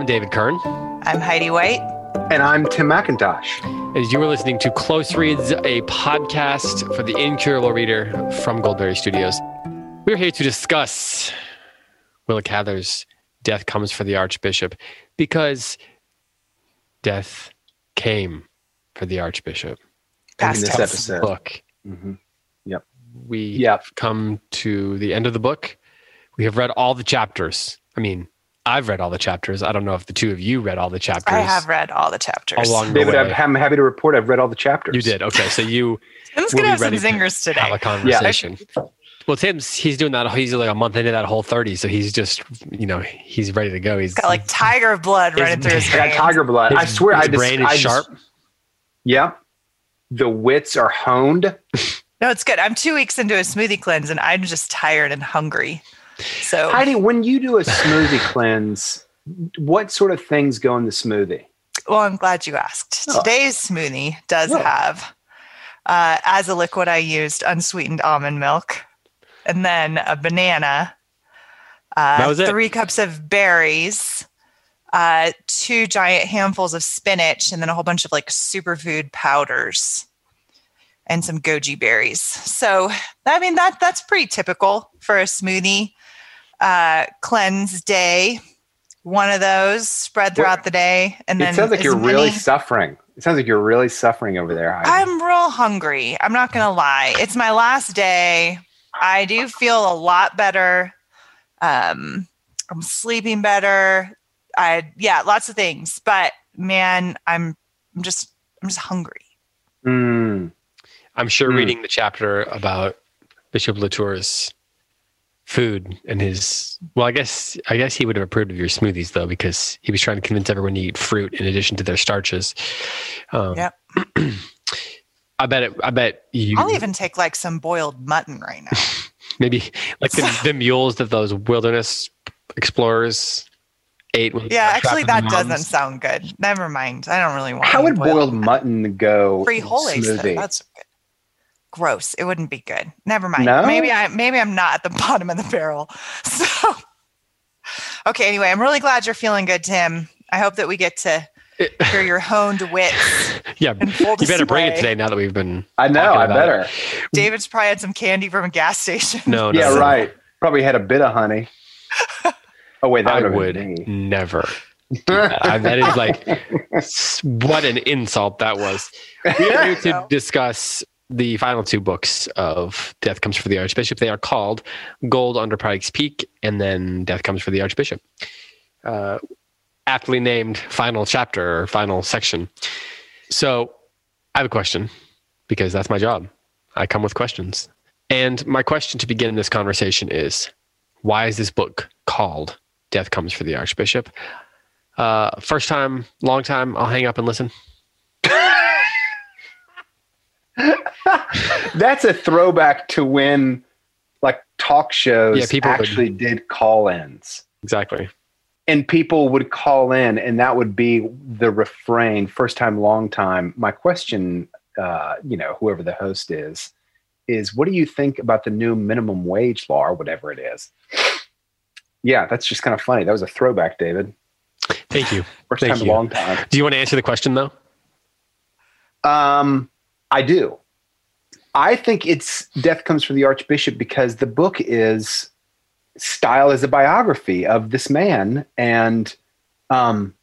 I'm David Kern. I'm Heidi White. And I'm Tim McIntosh. As you were listening to Close Reads, a podcast for the incurable reader from Goldberry Studios. We're here to discuss Willa Cather's Death Comes for the Archbishop, because death came for the Archbishop. Past this episode. Book. Mm-hmm. Yep. We have come to the end of the book. We have read all the chapters. I mean, I've read all the chapters. I don't know if the two of you read all the chapters. I have read all the chapters. David, I'm happy to report I've read all the chapters. You did. Okay. So you Tim's going to have some zingers today. Have a conversation. Yeah. Well, Tim's, he's doing that. He's like a month into that whole 30. So he's just, you know, he's ready to go. He's got like tiger blood running through his veins. Tiger blood. I swear. His brain is sharp. Yeah. The wits are honed. No, it's good. I'm 2 weeks into a smoothie cleanse and I'm just tired and hungry. So Heidi, when you do a smoothie cleanse, what sort of things go in the smoothie? Well, I'm glad you asked. Oh. Today's smoothie does have, as a liquid, I used unsweetened almond milk, and then a banana, 3 cups of berries, 2 giant handfuls of spinach, and then a whole bunch of like superfood powders and some goji berries. So, I mean, that's pretty typical for a smoothie. Cleanse day, one of those spread throughout the day, and then it sounds like you're really suffering. It sounds like you're really suffering over there, Heidi. I'm real hungry. I'm not gonna lie. It's my last day. I do feel a lot better. I'm sleeping better. Lots of things. But man, I'm just hungry. Mm. I'm sure reading the chapter about Bishop Latour's food and his, well, I guess he would have approved of your smoothies though, because he was trying to convince everyone to eat fruit in addition to their starches. Yep. I bet you. I'll even take like some boiled mutton right now. Maybe like the mules that those wilderness explorers ate. Yeah, actually, that doesn't sound good. Never mind. I don't really want. How would boiled mutton go? Frijoles. That's good. Gross. It wouldn't be good. Never mind. No? Maybe I'm not at the bottom of the barrel. So, okay. Anyway, I'm really glad you're feeling good, Tim. I hope that we get to hear your honed wits. Yeah. You better bring it today now that we've been. I know. I better. David's probably had some candy from a gas station. No. Yeah. Right. Probably had a bit of honey. Oh wait, that would never. That is like what an insult that was. We are here to discuss the final 2 books of Death Comes for the Archbishop. They are called Gold Under Pike's Peak and then Death Comes for the Archbishop. Aptly named final chapter or final section. So I have a question because that's my job. I come with questions. And my question to begin this conversation is, why is this book called Death Comes for the Archbishop? First time, long time, I'll hang up and listen. That's a throwback to when like talk shows people did call-ins. Exactly. And people would call in and that would be the refrain, first time, long time. My question, whoever the host is what do you think about the new minimum wage law or whatever it is? Yeah, that's just kind of funny. That was a throwback, David. Thank you. Long time. Do you want to answer the question though? I do. I think it's Death Comes for the Archbishop because the book is styled as a biography of this man. And I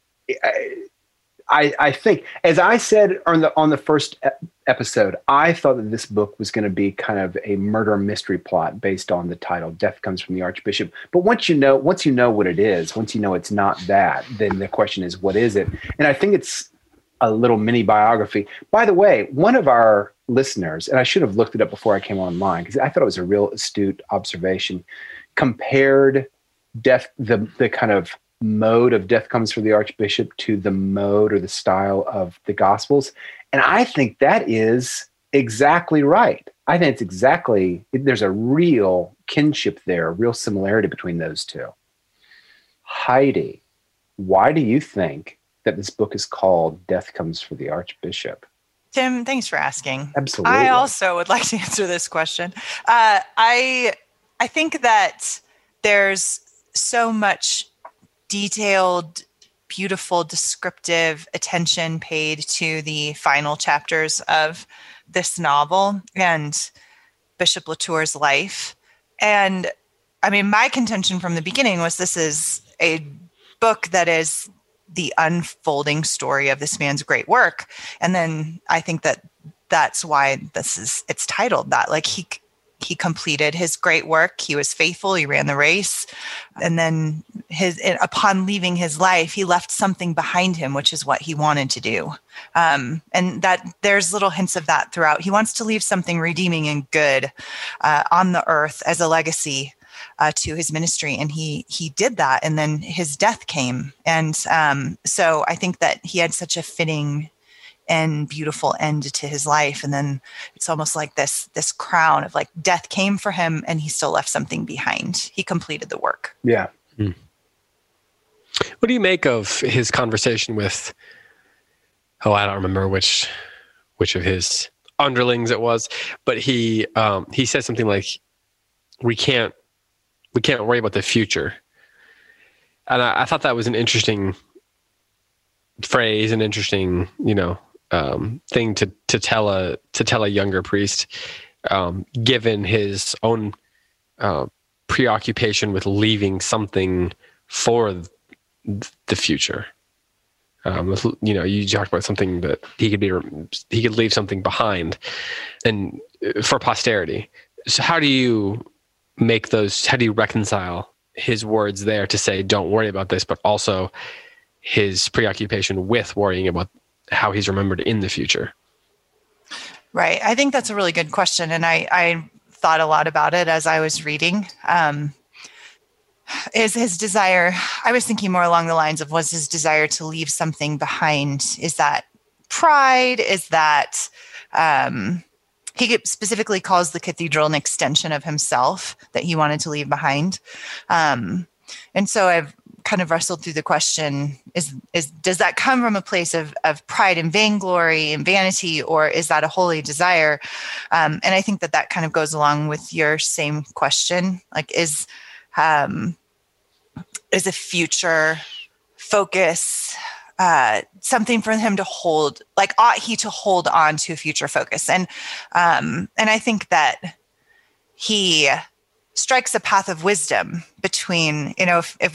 think, as I said on the first episode, I thought that this book was going to be kind of a murder mystery plot based on the title, Death Comes from the Archbishop. But once you know what it is, once you know it's not that, then the question is, what is it? And I think it's a little mini biography. By the way, one of our listeners, and I should have looked it up before I came online because I thought it was a real astute observation, compared the kind of mode of Death Comes for the Archbishop to the mode or the style of the Gospels. And I think that is exactly right. I think it's there's a real kinship there, a real similarity between those two. Heidi, why do you think that this book is called Death Comes for the Archbishop? Tim, thanks for asking. Absolutely. I also would like to answer this question. I think that there's so much detailed beautiful descriptive attention paid to the final chapters of this novel and Bishop Latour's life. And I mean, my contention from the beginning was this is a book that is the unfolding story of this man's great work. And then I think that that's why it's titled that. Like he completed his great work. He was faithful. He ran the race. And then upon leaving his life, he left something behind him, which is what he wanted to do. And that there's little hints of that throughout. He wants to leave something redeeming and good on the earth as a legacy to his ministry. And he did that. And then his death came. And so I think that he had such a fitting and beautiful end to his life. And then it's almost like this crown of like death came for him and he still left something behind. He completed the work. Yeah. Mm. What do you make of his conversation with, I don't remember which of his underlings it was, but he said something like, we can't worry about the future. And I thought that was an interesting phrase, an interesting, thing to tell a younger priest, given his own preoccupation with leaving something for the future. You talked about something that he could leave something behind, and for posterity. So how do you reconcile his words there to say don't worry about this, but also his preoccupation with worrying about how he's remembered in the future? Right. I think that's a really good question. And I thought a lot about it as I was reading. Is his desire, I was thinking more along the lines of, was his desire to leave something behind? Is that pride? Is that, he specifically calls the cathedral an extension of himself that he wanted to leave behind. And so I've kind of wrestled through the question, does that come from a place of pride and vainglory and vanity, or is that a holy desire? And I think that kind of goes along with your same question. Like is a future focus something for him to hold, like ought he to hold on to a future focus? And I think that he strikes a path of wisdom between, if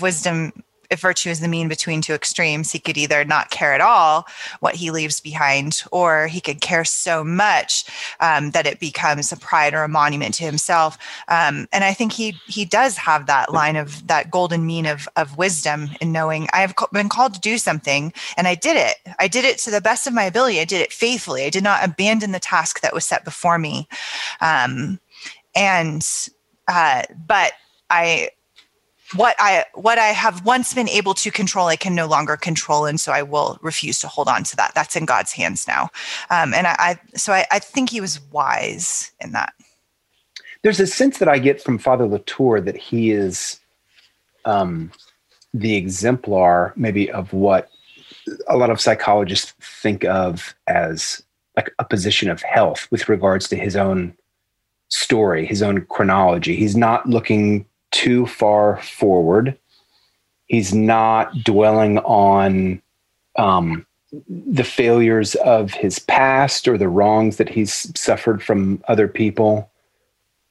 virtue is the mean between two extremes, he could either not care at all what he leaves behind, or he could care so much that it becomes a pride or a monument to himself. And I think he does have that line of that golden mean of wisdom in knowing I have been called to do something and I did it. I did it to the best of my ability. I did it faithfully. I did not abandon the task that was set before me. But what I have once been able to control, I can no longer control. And so I will refuse to hold on to that. That's in God's hands now. So I think he was wise in that. There's a sense that I get from Father Latour that he is the exemplar maybe of what a lot of psychologists think of as like a position of health with regards to his own story, his own chronology. He's not looking too far forward. He's not dwelling on the failures of his past or the wrongs that he's suffered from other people.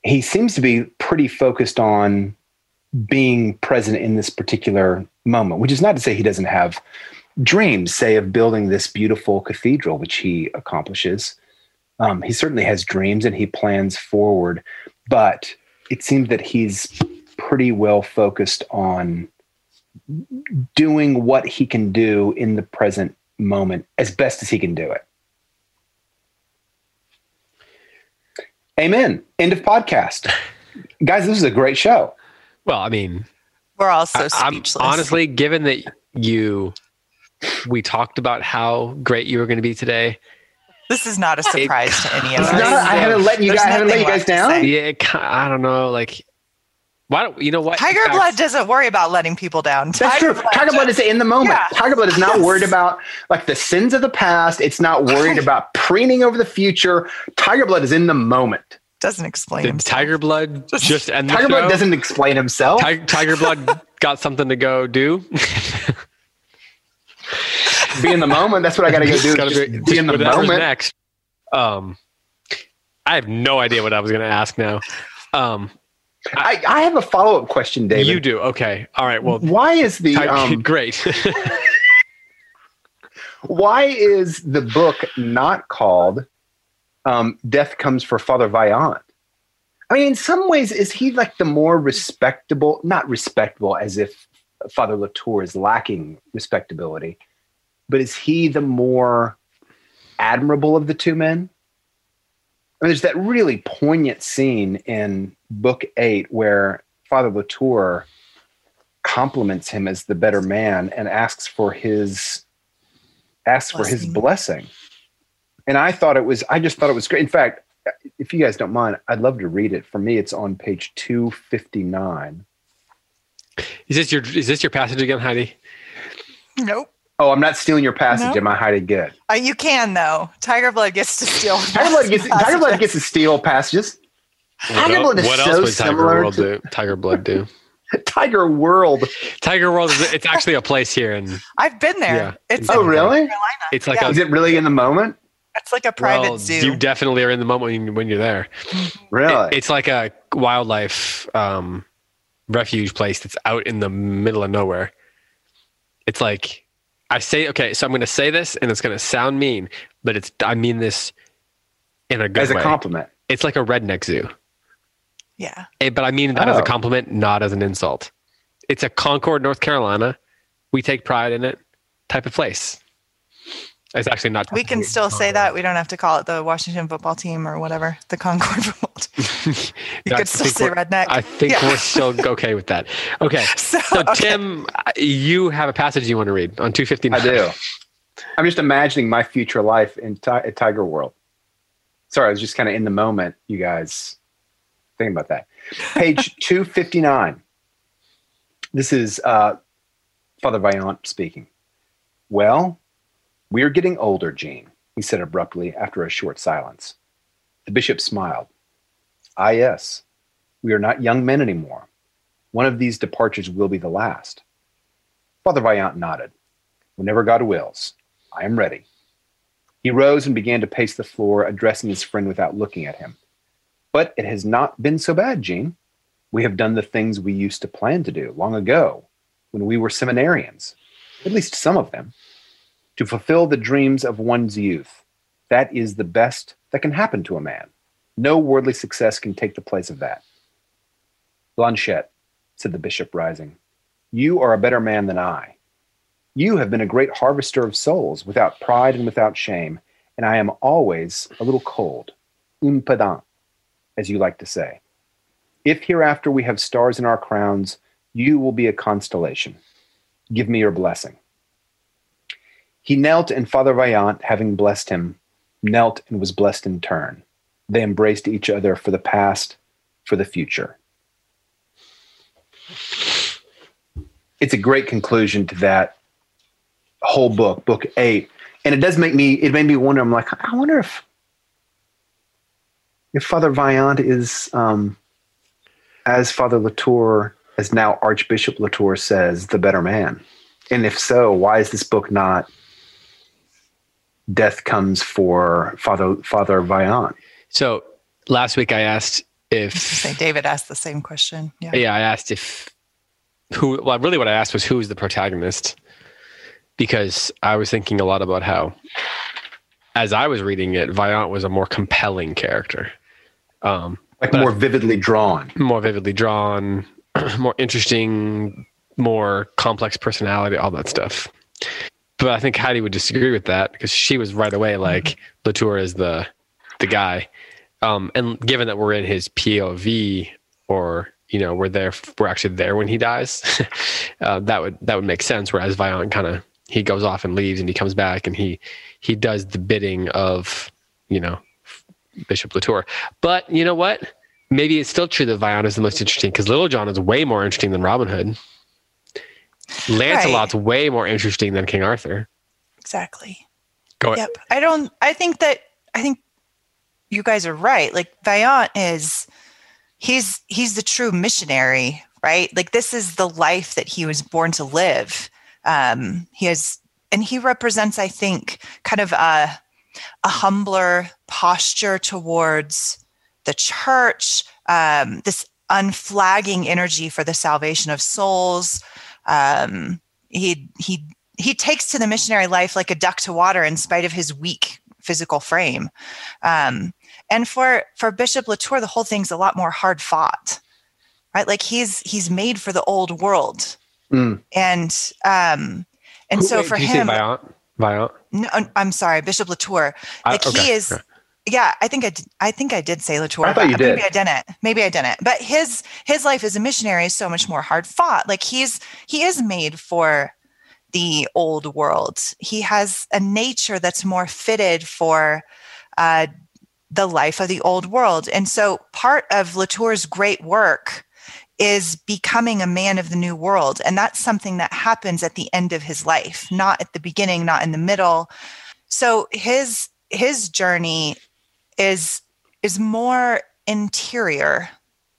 He seems to be pretty focused on being present in this particular moment, which is not to say he doesn't have dreams, say, of building this beautiful cathedral, which he accomplishes. He certainly has dreams and he plans forward, but it seems that he's pretty well focused on doing what he can do in the present moment as best as he can do it. Amen. End of podcast. Guys, this is a great show. Well, I mean, we're all so speechless. Honestly, given that we talked about how great you were going to be today, this is not a surprise to any of us. I haven't let you guys down. Yeah, I don't know. Like, why don't you know what? Tiger Blood doesn't worry about letting people down. That's true. Tiger Blood is in the moment. Yeah. Tiger Blood is not worried about like the sins of the past. It's not worried about preening over the future. Tiger Blood is in the moment. Doesn't explain himself. Tiger Blood just end the show? Tiger Blood doesn't explain himself. Tiger Blood got something to go do. be in the moment. That's what I got to go do. Be in the moment. Next. I have no idea what I was going to ask now. I have a follow-up question, David. You do? Okay. All right. Well, why is the... great. Why is the book not called Death Comes for Father Vaillant? I mean, in some ways, is he like the more respectable... Not respectable as if Father Latour is lacking respectability, but is he the more admirable of the two men? I mean, there's that really poignant scene in Book 8 where Father Latour compliments him as the better man and asks for his blessing. And I just thought it was great. In fact, if you guys don't mind, I'd love to read it. For me, it's on page 259. Is this your passage again, Heidi? Nope. Oh, I'm not stealing your passage, am I, Heidi? Good. You can though. Tiger Blood gets to steal. Tiger Blood gets to steal passages. What else would Tiger Blood do? Tiger World. Tiger World it's actually a place here, and I've been there. Yeah, it's really? North Carolina. It's like is it really in the moment? It's like a private zoo. You definitely are in the moment when you're there. Really? It's like a wildlife refuge place that's out in the middle of nowhere. It's like so I'm going to say this and it's going to sound mean, but I mean this in a good way. As a compliment. It's like a redneck zoo. Yeah. But I mean that as a compliment, not as an insult. It's a Concord, North Carolina. We take pride in it type of place. It's actually not. We can still say that. We don't have to call it the Washington football team or whatever, the Concord football team. You could still say redneck. I think we're still okay with that. Okay. So Tim, you have a passage you want to read on 259. I do. I'm just imagining my future life in Tiger World. Sorry, I was just kind of in the moment, you guys. Thinking about that. Page 259. This is Father Vaillant speaking. Well... We're getting older, Jean, he said abruptly after a short silence. The bishop smiled. Ah, yes. We are not young men anymore. One of these departures will be the last. Father Vaillant nodded. Whenever God wills, I am ready. He rose and began to pace the floor, addressing his friend without looking at him. But it has not been so bad, Jean. We have done the things we used to plan to do long ago, when we were seminarians, at least some of them. To fulfill the dreams of one's youth, that is the best that can happen to a man. No worldly success can take the place of that. Blanchette, said the bishop, rising, you are a better man than I. You have been a great harvester of souls, without pride and without shame, and I am always a little cold, un pedant, as you like to say. If hereafter we have stars in our crowns, you will be a constellation. Give me your blessing. He knelt, and Father Vaillant, having blessed him, knelt and was blessed in turn. They embraced each other for the past, for the future. It's a great conclusion to that whole book, Book 8. And it made me wonder, I'm like, I wonder if Father Vaillant is, as Father Latour, as now Archbishop Latour says, the better man. And if so, why is this book not Death Comes for Father Vaillant? So last week I asked David asked the same question. Yeah. Yeah, I asked what I asked was who is the protagonist? Because I was thinking a lot about how, as I was reading it, Vaillant was a more compelling character. More vividly drawn, more interesting, more complex personality, all that stuff. But I think Heidi would disagree with that because she was right away like Latour is the guy, and given that we're in his POV, or you know we're actually there when he dies, that would make sense. Whereas Vaillant he goes off and leaves, and he comes back and he does the bidding of Bishop Latour. But you know what? Maybe it's still true that Vaillant is the most interesting because Little John is way more interesting than Robin Hood. Lancelot's way more interesting than King Arthur. Exactly. Go ahead. Yep. I think you guys are right. Like Vaillant he's the true missionary, right? Like this is the life that he was born to live. He has And he represents, I think, kind of a humbler posture towards the church, this unflagging energy for the salvation of souls. He takes to the missionary life like a duck to water in spite of his weak physical frame. And for Bishop Latour, the whole thing's a lot more hard fought, right? Like he's made for the old world. Mm. And who, so wait, for did him, you say Vaillant? No, I'm sorry, Bishop Latour. Like okay. He is, yeah. I think I did say Latour. I thought you did. Maybe I didn't. But his life as a missionary is so much more hard fought. Like he is made for the old world. He has a nature that's more fitted for the life of the old world. And so part of Latour's great work is becoming a man of the new world. And that's something that happens at the end of his life, not at the beginning, not in the middle. So his journey is more interior.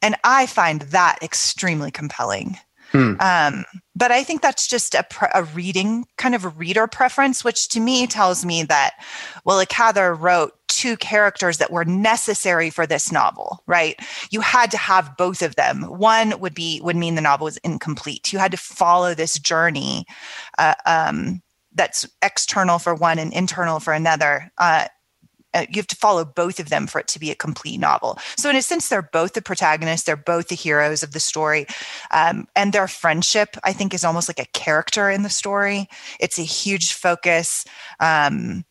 And I find that extremely compelling. Hmm. But I think that's just a reading, kind of a reader preference, which to me tells me that Willa Cather wrote two characters that were necessary for this novel, right? You had to have both of them. One would mean the novel was incomplete. You had to follow this journey that's external for one and internal for another. You have to follow both of them for it to be a complete novel. So in a sense, they're both the protagonists. They're both the heroes of the story. And their friendship, I think, is almost like a character in the story. It's a huge focus. And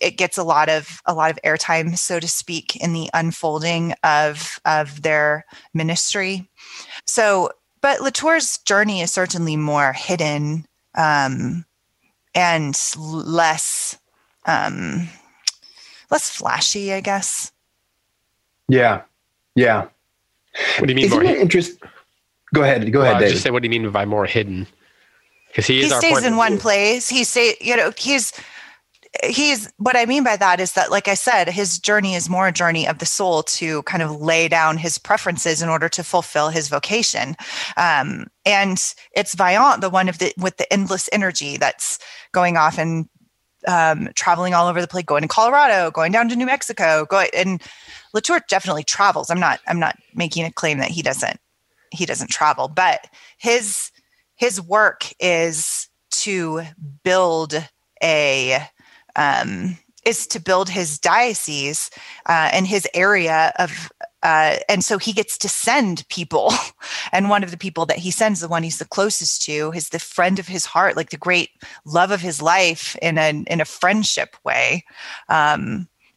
it gets a lot of airtime, so to speak, in the unfolding of their ministry. So, but Latour's journey is certainly more hidden, and less flashy, I guess. Yeah. What do you mean? Isn't more hidden? Go ahead. I was just say, what do you mean by more hidden? Because he stays in one place. He say, you know, he's. What I mean by that is that, like I said, his journey is more a journey of the soul to kind of lay down his preferences in order to fulfill his vocation. And it's Vaillant, the one with the endless energy that's going off and traveling all over the place, going to Colorado, going down to New Mexico, and Latour definitely travels. I'm not making a claim that he doesn't travel, but his work is to build his diocese and his area of. And so he gets to send people. And one of the people that he sends, the one he's the closest to, is the friend of his heart, like the great love of his life in a friendship way,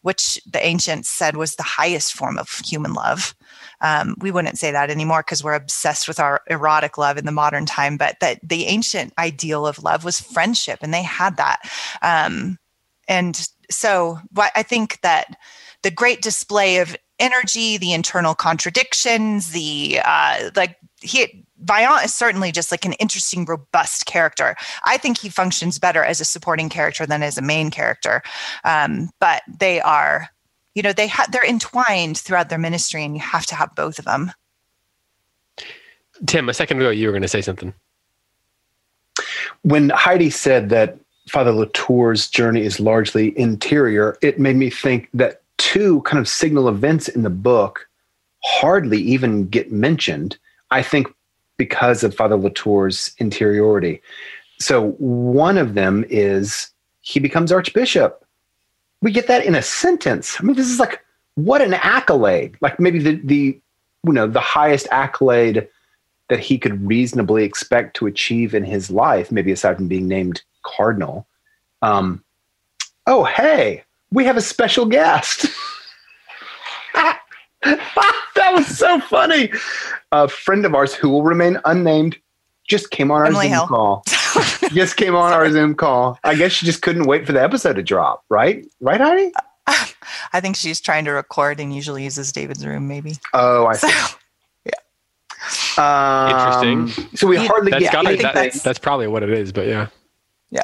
which the ancients said was the highest form of human love. We wouldn't say that anymore because we're obsessed with our erotic love in the modern time, but that the ancient ideal of love was friendship, and they had that. And so I think that the great display of energy, the internal contradictions, Vaillant is certainly just like an interesting, robust character. I think he functions better as a supporting character than as a main character. But they are, you know, they're entwined throughout their ministry, and you have to have both of them. Tim, a second ago, you were going to say something. When Heidi said that Father Latour's journey is largely interior, it made me think that two kind of signal events in the book hardly even get mentioned, I think, because of Father Latour's interiority. So one of them is he becomes archbishop. We get that in a sentence. I mean, this is like, what an accolade, like maybe the highest accolade that he could reasonably expect to achieve in his life, maybe aside from being named cardinal. Oh, hey, we have a special guest. That was so funny. A friend of ours who will remain unnamed just came on our Zoom call. Our Zoom call. I guess she just couldn't wait for the episode to drop, right? Right, Heidi? I think she's trying to record and usually uses David's room, maybe. Oh, I see. Yeah. Interesting. So we hardly get anything. That's probably what it is, but yeah. Yeah.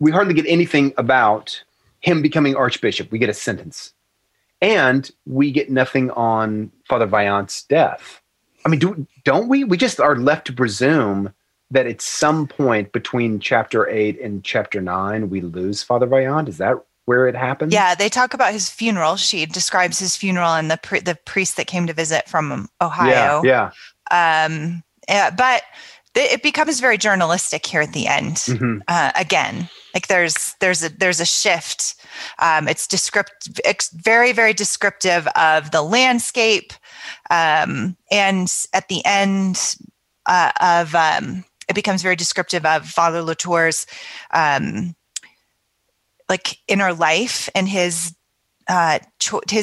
We hardly get anything about him becoming archbishop. We get a sentence. And we get nothing on Father Vaillant's death. I mean, don't we? We just are left to presume that at some point between chapter 8 and chapter 9, we lose Father Vaillant. Is that where it happens? Yeah, they talk about his funeral. She describes his funeral and the priest that came to visit from Ohio. Yeah. But it becomes very journalistic here at the end. Mm-hmm. Again, like there's a shift. It's descriptive. It's very, very descriptive of the landscape. And at the end it becomes very descriptive of Father Latour's like inner life and his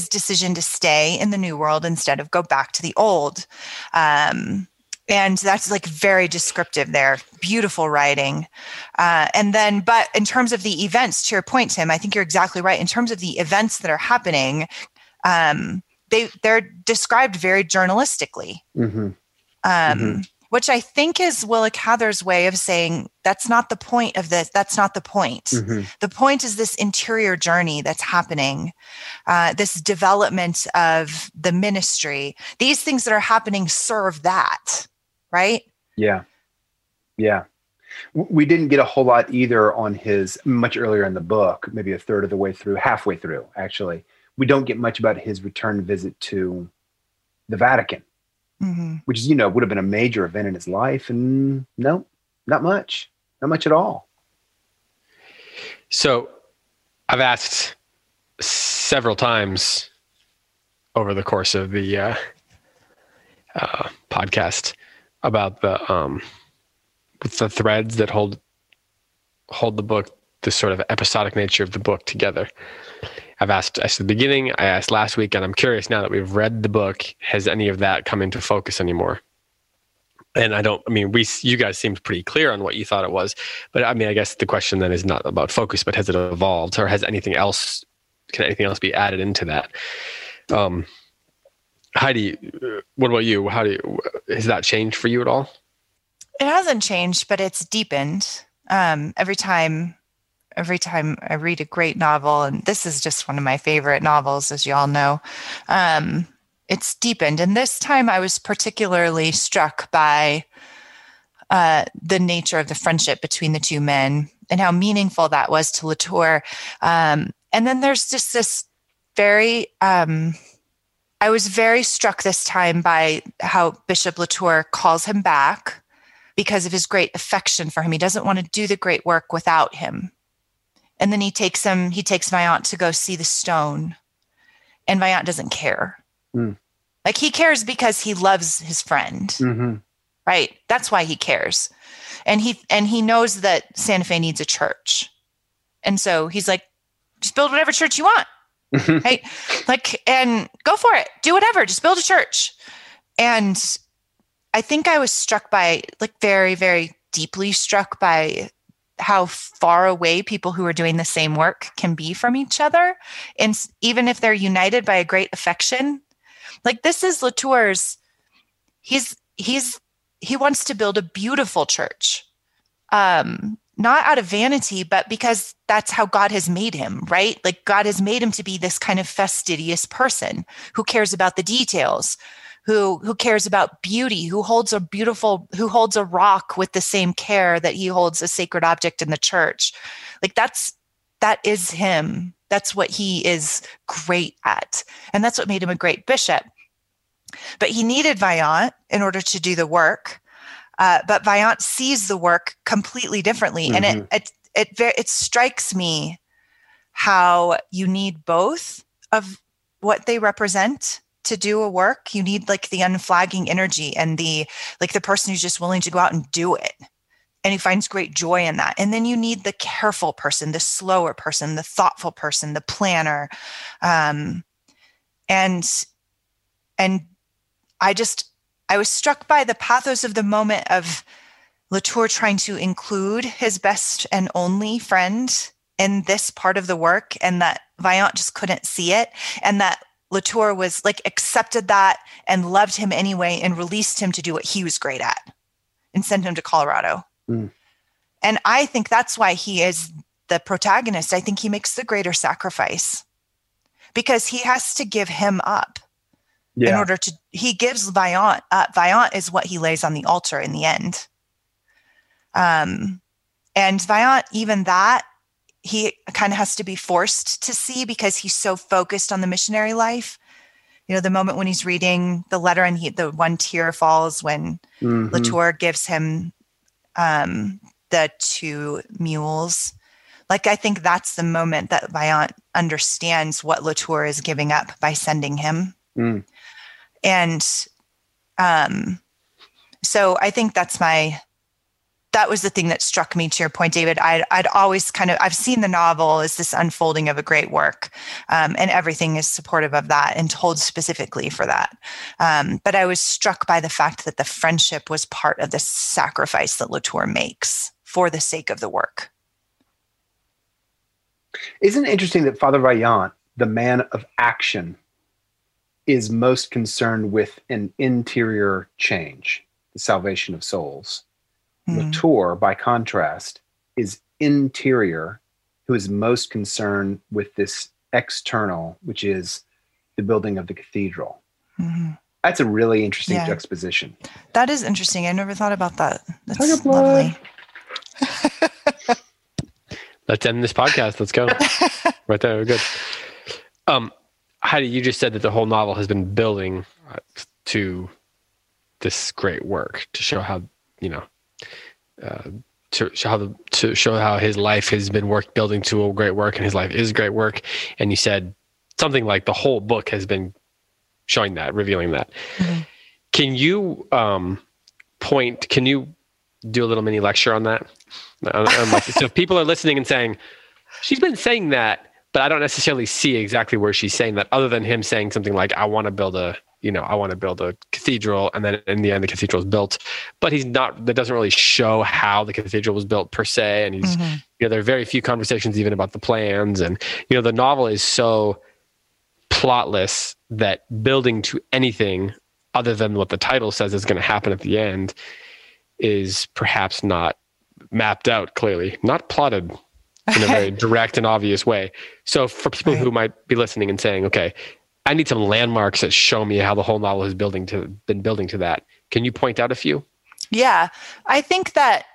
decision to stay in the new world instead of go back to the old. And that's like very descriptive there. Beautiful writing. But in terms of the events, to your point, Tim, I think you're exactly right. In terms of the events that are happening, they're described very journalistically, which I think is Willa Cather's way of saying, that's not the point of this. That's not the point. Mm-hmm. The point is this interior journey that's happening, this development of the ministry. These things that are happening serve that, right? Yeah. Yeah. We didn't get a whole lot either on his much earlier in the book, maybe a third of the way through, halfway through, actually. We don't get much about his return visit to the Vatican. Mm-hmm. Which is, would have been a major event in his life. And no, not much at all. So I've asked several times over the course of the podcast about the threads that hold the book, the sort of episodic nature of the book together. I said at the beginning, I asked last week, and I'm curious now that we've read the book, has any of that come into focus anymore? And you guys seemed pretty clear on what you thought it was, but I guess the question then is not about focus, but has it evolved, or can anything else be added into that? Heidi, what about you? Has that changed for you at all? It hasn't changed, but it's deepened. Every time I read a great novel, and this is just one of my favorite novels, as you all know, it's deepened. And this time I was particularly struck by the nature of the friendship between the two men and how meaningful that was to Latour. And then there's just this I was very struck this time by how Bishop Latour calls him back because of his great affection for him. He doesn't want to do the great work without him. And then he takes Vaillant to go see the stone, and Vaillant doesn't care. Mm. Like, he cares because he loves his friend, right? That's why he cares. And he knows that Santa Fe needs a church. And so he's like, just build whatever church you want, right? Like, and go for it, do whatever, just build a church. And I think I was struck by, like, very, very deeply struck by how far away people who are doing the same work can be from each other. And even if they're united by a great affection, like, this is Latour's, he wants to build a beautiful church. Not out of vanity, but because that's how God has made him, right? Like, God has made him to be this kind of fastidious person who cares about the details, who cares about beauty, who holds a rock with the same care that he holds a sacred object in the church. Like, that is him. That's what he is great at. And that's what made him a great bishop. But he needed Vaillant in order to do the work. But Vaillant sees the work completely differently. Mm-hmm. And it strikes me how you need both of what they represent to do a work. You need, like, the unflagging energy and the person who's just willing to go out and do it, and who finds great joy in that. And then you need the careful person, the slower person, the thoughtful person, the planner. And I was struck by the pathos of the moment of Latour trying to include his best and only friend in this part of the work, and that Vaillant just couldn't see it, and that Latour was like, accepted that and loved him anyway, and released him to do what he was great at and sent him to Colorado. Mm. And I think that's why he is the protagonist. I think he makes the greater sacrifice because he has to give him up in order to, he gives Vaillant up. Vaillant is what he lays on the altar in the end. And Vaillant, even that, he kind of has to be forced to see because he's so focused on the missionary life. You know, the moment when he's reading the letter and the one tear falls when Latour gives him the two mules. Like, I think that's the moment that Vaillant understands what Latour is giving up by sending him. Mm. And so I think that's that was the thing that struck me, to your point, David. I'd always I've seen the novel as this unfolding of a great work, and everything is supportive of that and told specifically for that. But I was struck by the fact that the friendship was part of the sacrifice that Latour makes for the sake of the work. Isn't it interesting that Father Vaillant, the man of action, is most concerned with an interior change, the salvation of souls? Latour, by contrast, is interior, who is most concerned with this external, which is the building of the cathedral. Mm-hmm. That's a really interesting juxtaposition. That is interesting. I never thought about that. That's lovely. Let's end this podcast. Let's go. Right there. We're good. Heidi, you just said that the whole novel has been building to this great work to show how, you know, to show how his life has been building to a great work, and his life is great work. And you said something like the whole book has been showing that, revealing that. Mm-hmm. Can you can you do a little mini lecture on that? So if people are listening and saying, she's been saying that, but I don't necessarily see exactly where she's saying that, other than him saying something like, I want to build a cathedral, and then in the end, the cathedral is built. But that doesn't really show how the cathedral was built per se. And there are very few conversations even about the plans. And, the novel is so plotless that building to anything other than what the title says is going to happen at the end is perhaps not mapped out clearly, not plotted in a very direct and obvious way. So for people who might be listening and saying, okay, I need some landmarks that show me how the whole novel has been building to that. Can you point out a few? Yeah. I think that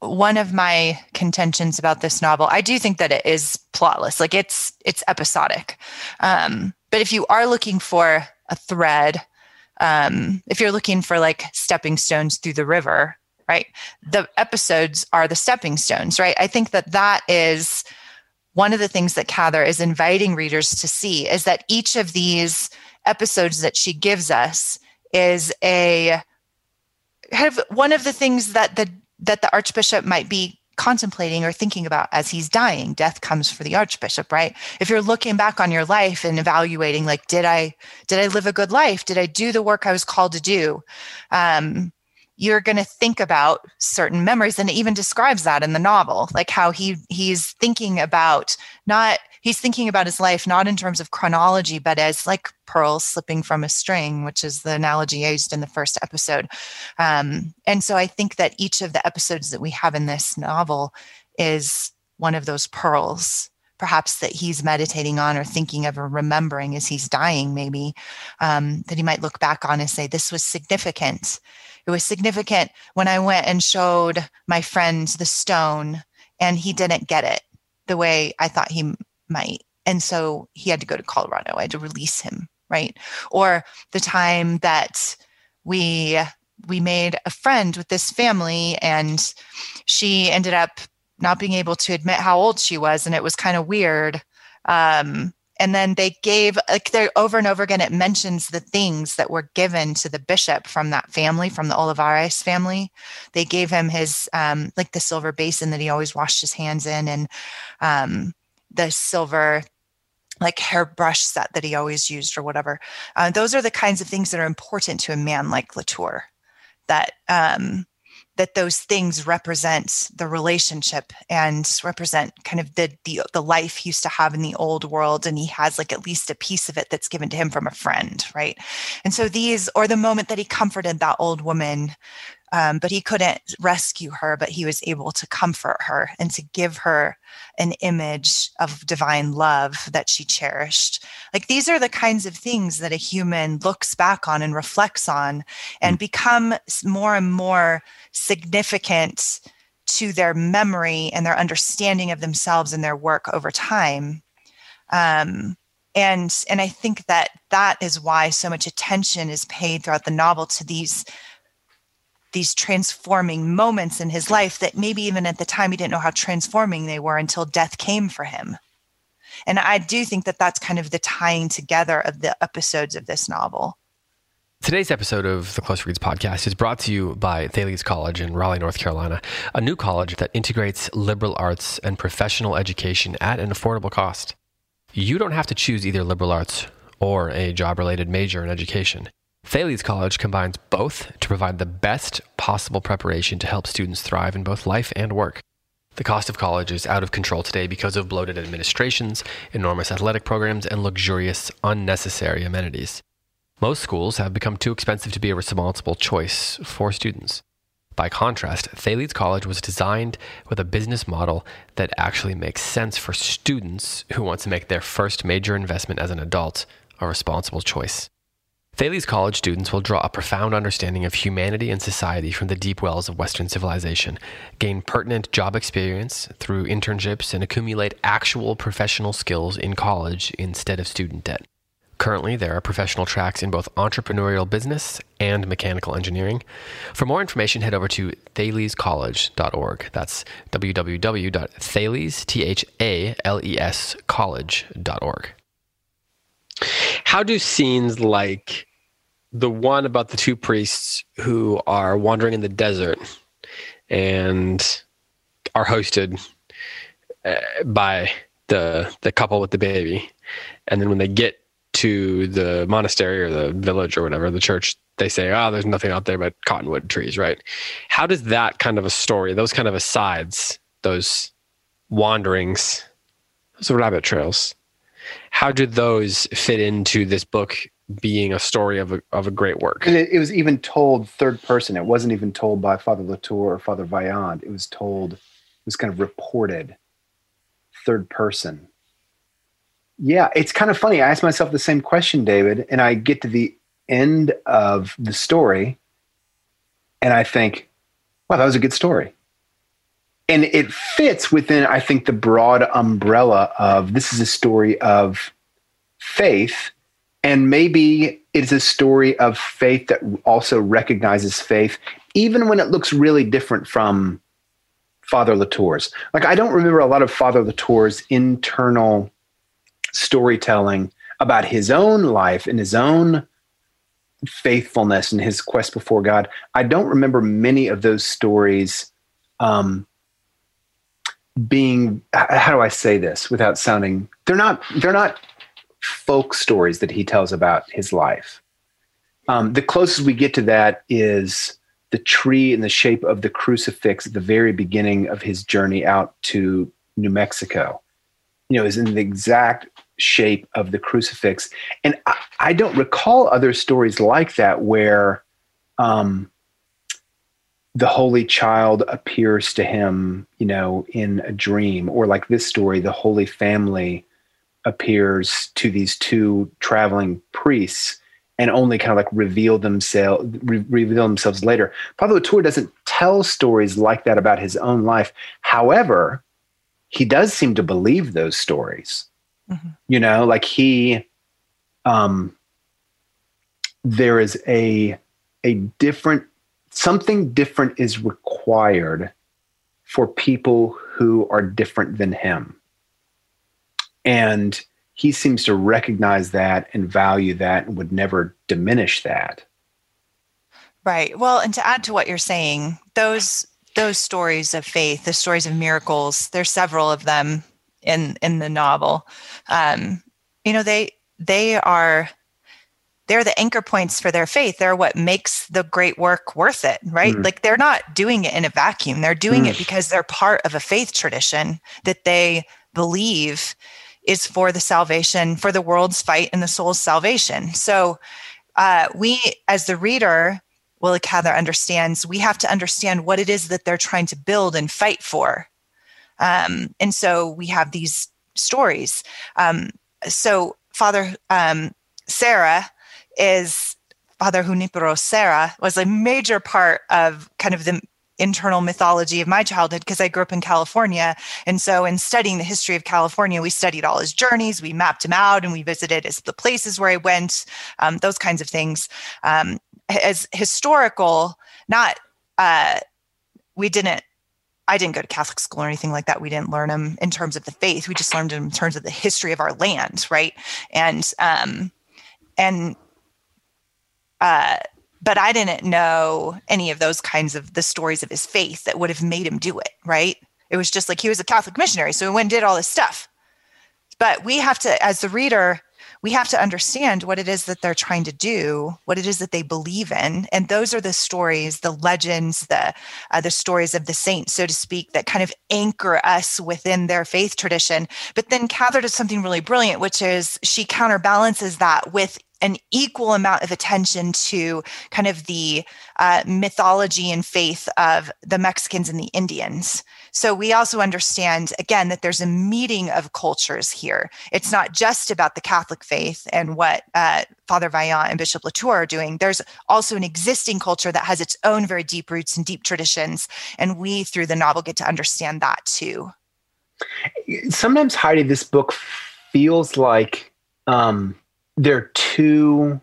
one of my contentions about this novel, I do think that it is plotless. Like it's episodic. But if you are looking for a thread, if you're looking for like stepping stones through the river, right? The episodes are the stepping stones, right? I think that is one of the things that Cather is inviting readers to see, is that each of these episodes that she gives us is one of the things that the Archbishop might be contemplating or thinking about as he's dying. Death comes for the Archbishop, right? If you're looking back on your life and evaluating, like, did I live a good life? Did I do the work I was called to do? You're going to think about certain memories, and it even describes that in the novel, like how he's thinking about his life, not in terms of chronology, but as like pearls slipping from a string, which is the analogy I used in the first episode. And so I think that each of the episodes that we have in this novel is one of those pearls, perhaps, that he's meditating on or thinking of or remembering as he's dying, maybe, that he might look back on and say, this was significant. It was significant when I went and showed my friend the stone and he didn't get it the way I thought he might. And so he had to go to Colorado. I had to release him, right? Or the time that we made a friend with this family and she ended up not being able to admit how old she was. And it was kind of weird. And then they gave, like, they're over and over again, it mentions the things that were given to the bishop from that family, from the Olivares family. They gave him his, like, the silver basin that he always washed his hands in, and the silver, like, hairbrush set that he always used or whatever. Those are the kinds of things that are important to a man like Latour, that that those things represent the relationship and represent kind of the life he used to have in the old world. And he has, like, at least a piece of it that's given to him from a friend, right? And so these, or the moment that he comforted that old woman, but he couldn't rescue her, but he was able to comfort her and to give her an image of divine love that she cherished. Like, these are the kinds of things that a human looks back on and reflects on and become more and more significant to their memory and their understanding of themselves and their work over time. And I think that that is why so much attention is paid throughout the novel to these transforming moments in his life that maybe even at the time he didn't know how transforming they were until death came for him. And I do think that that's kind of the tying together of the episodes of this novel. Today's episode of the Close Reads podcast is brought to you by Thales College in Raleigh, North Carolina, a new college that integrates liberal arts and professional education at an affordable cost. You don't have to choose either liberal arts or a job-related major in education. Thales College combines both to provide the best possible preparation to help students thrive in both life and work. The cost of college is out of control today because of bloated administrations, enormous athletic programs, and luxurious, unnecessary amenities. Most schools have become too expensive to be a responsible choice for students. By contrast, Thales College was designed with a business model that actually makes sense for students who want to make their first major investment as an adult a responsible choice. Thales College students will draw a profound understanding of humanity and society from the deep wells of Western civilization, gain pertinent job experience through internships, and accumulate actual professional skills in college instead of student debt. Currently, there are professional tracks in both entrepreneurial business and mechanical engineering. For more information, head over to thalescollege.org. That's www.thales, Thales, college.org. How do scenes like the one about the two priests who are wandering in the desert and are hosted by the couple with the baby, and then when they get to the monastery or the village or whatever, the church, they say, oh, there's nothing out there but cottonwood trees, right? How does that kind of a story, those kind of asides, those wanderings, those rabbit trails, how do those fit into this book being a story of a great work? And it was even told third person. It wasn't even told by Father Latour or Father Vaillant. It was told, it was kind of reported third person. Yeah, it's kind of funny. I asked myself the same question, David, and I get to the end of the story and I think, wow, that was a good story. And it fits within, I think, the broad umbrella of this is a story of faith, and maybe it's a story of faith that also recognizes faith, even when it looks really different from Father Latour's. Like, I don't remember a lot of Father Latour's internal storytelling about his own life and his own faithfulness and his quest before God. I don't remember many of those stories being, how do I say this without sounding, they're not folk stories that he tells about his life. The closest we get to that is the tree in the shape of the crucifix at the very beginning of his journey out to New Mexico. You know, is in the exact shape of the crucifix. And I don't recall other stories like that where the Holy Child appears to him, you know, in a dream, or like this story, the Holy Family appears to these two traveling priests and only kind of like reveal themselves later. Father Latour doesn't tell stories like that about his own life. However, he does seem to believe those stories. Mm-hmm. You know, like he, there is a different, something different is required for people who are different than him. And he seems to recognize that and value that and would never diminish that. Right. Well, and to add to what you're saying, those stories of faith, the stories of miracles, there's several of them in the novel. You know, they're the anchor points for their faith. They're what makes the great work worth it, right? Mm. Like, they're not doing it in a vacuum. They're doing it because they're part of a faith tradition that they believe is for the salvation, for the world's fight and the soul's salvation. So we, as the reader, Willa Cather understands, we have to understand what it is that they're trying to build and fight for. And so we have these stories. So Father Junipero Serra was a major part of kind of the internal mythology of my childhood because I grew up in California. And so in studying the history of California, we studied all his journeys, we mapped him out, and we visited the places where he went, those kinds of things. As historical, I didn't go to Catholic school or anything like that. We didn't learn him in terms of the faith. We just learned him in terms of the history of our land, right? But I didn't know any of those kinds of the stories of his faith that would have made him do it, right? It was just like he was a Catholic missionary, so he went and did all this stuff. But we have to, as the reader, we have to understand what it is that they're trying to do, what it is that they believe in. And those are the stories, the legends, the stories of the saints, so to speak, that kind of anchor us within their faith tradition. But then Cather does something really brilliant, which is she counterbalances that with an equal amount of attention to kind of the mythology and faith of the Mexicans and the Indians. So we also understand, again, that there's a meeting of cultures here. It's not just about the Catholic faith and what Father Vaillant and Bishop Latour are doing. There's also an existing culture that has its own very deep roots and deep traditions. And we, through the novel, get to understand that too. Sometimes, Heidi, this book feels like there are two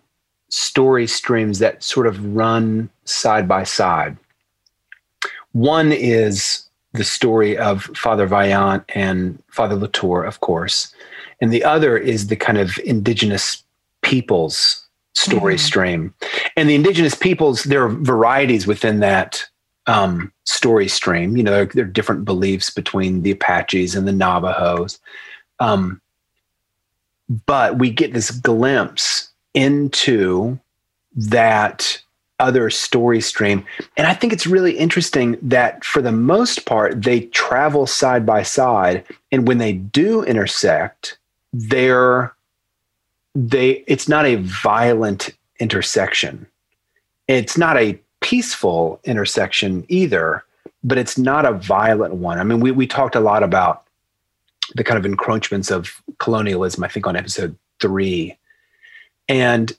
story streams that sort of run side by side. One is the story of Father Vaillant and Father Latour, of course. And the other is the kind of indigenous peoples story stream. And the indigenous peoples, there are varieties within that story stream. You know, there are different beliefs between the Apaches and the Navajos. But we get this glimpse into that other story stream. And I think it's really interesting that for the most part, they travel side by side. And when they do intersect, it's not a violent intersection. It's not a peaceful intersection either, but it's not a violent one. I mean, we talked a lot about the kind of encroachments of colonialism, I think on episode 3. And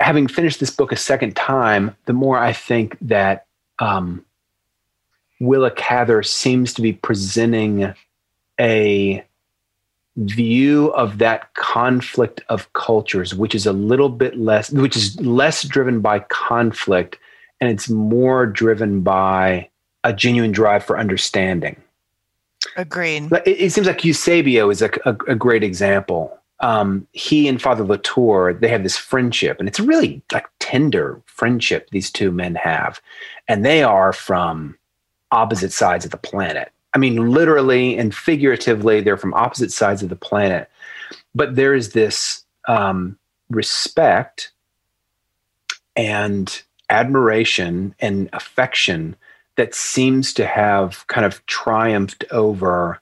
having finished this book a second time, the more I think that Willa Cather seems to be presenting a view of that conflict of cultures, which is a little bit less, which is less driven by conflict, and it's more driven by a genuine drive for understanding. Agreed. It seems like Eusebio is a great example. He and Father Latour, they have this friendship, and it's really like tender friendship these two men have. And they are from opposite sides of the planet. I mean, literally and figuratively, they're from opposite sides of the planet. But there is this respect and admiration and affection that seems to have kind of triumphed over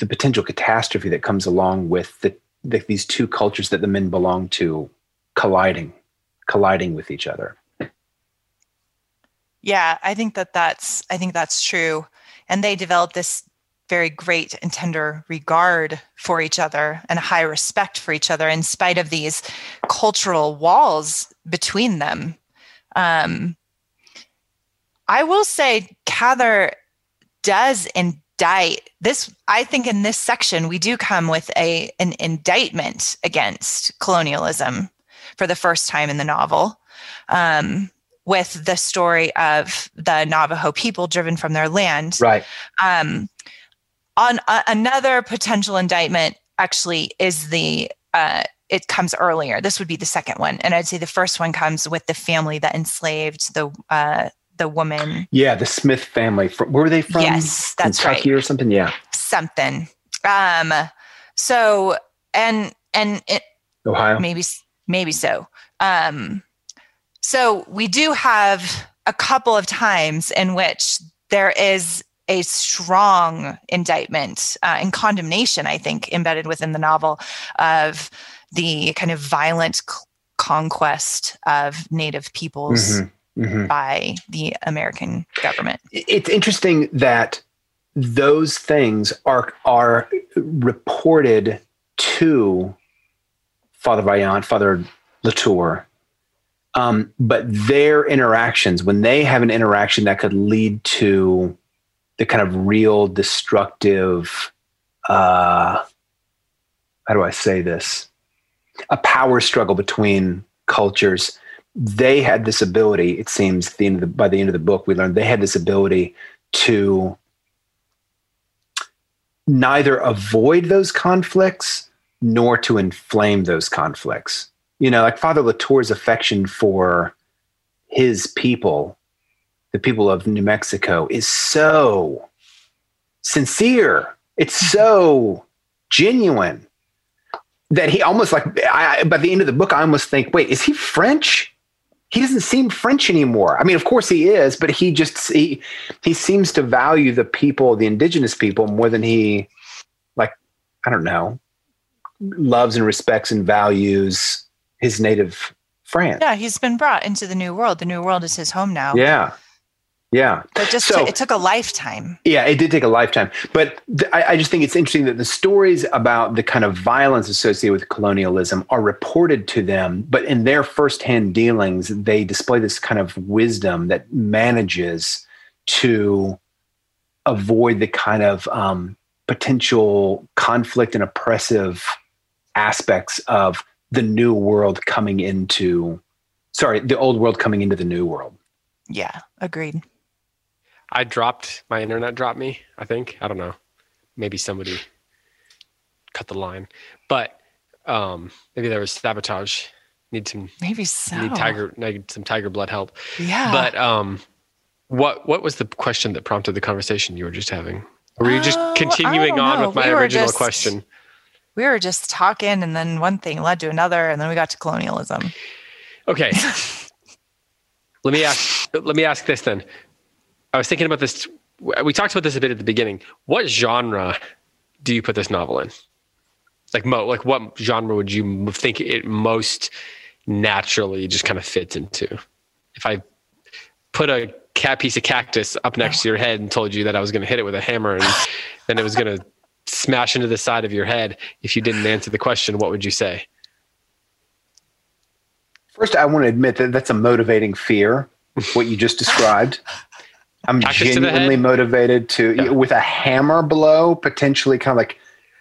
the potential catastrophe that comes along with these two cultures that the men belong to colliding with each other. Yeah, I think that's true. And they develop this very great and tender regard for each other and a high respect for each other in spite of these cultural walls between them. I will say Cather does this, I think in this section, we do come with an indictment against colonialism for the first time in the novel, with the story of the Navajo people driven from their land. Right. Another potential indictment actually is it comes earlier. This would be the second one. And I'd say the first one comes with the family that enslaved the woman. Yeah, the Smith family. Where were they from? Yes, that's Kentucky, right. Kentucky or something? Yeah. Something. Ohio. Maybe so. So we do have a couple of times in which there is a strong indictment and condemnation, I think, embedded within the novel of the kind of violent conquest of Native peoples. Mm-hmm. Mm-hmm. By the American government. It's interesting that those things are reported to Father Vaillant, Father Latour, But their interactions, when they have an interaction that could lead to the kind of real destructive, how do I say this? A power struggle between cultures. They had this ability, it seems, at the end of by the end of the book, we learned they had this ability to neither avoid those conflicts nor to inflame those conflicts. You know, like Father Latour's affection for his people, the people of New Mexico, is so sincere. It's so genuine that he almost by the end of the book, I almost think, wait, is he French? He doesn't seem French anymore. I mean, of course he is, but he seems to value the people, the indigenous people, more than he, loves and respects and values his native France. Yeah, he's been brought into the New World. The New World is his home now. Yeah, yeah. But it took a lifetime. Yeah, it did take a lifetime. But I just think it's interesting that the stories about the kind of violence associated with colonialism are reported to them, but in their firsthand dealings, they display this kind of wisdom that manages to avoid the kind of potential conflict and oppressive aspects of the new world the old world coming into the new world. Yeah, agreed. My internet dropped me, I think. I don't know. Maybe somebody cut the line. But maybe there was sabotage. Need some tiger blood help. Yeah. But what was the question that prompted the conversation you were just having? Or were you just continuing on with my original question? We were just talking, and then one thing led to another, and then we got to colonialism. Okay. Let me ask this then. I was thinking about this. We talked about this a bit at the beginning. What genre do you put this novel in? Like what genre would you think it most naturally just kind of fits into? If I put a piece of cactus up next to your head and told you that I was going to hit it with a hammer and then it was going to smash into the side of your head, if you didn't answer the question, what would you say? First, I want to admit that that's a motivating fear, what you just described. I'm cactus genuinely motivated with a hammer blow, potentially kind of like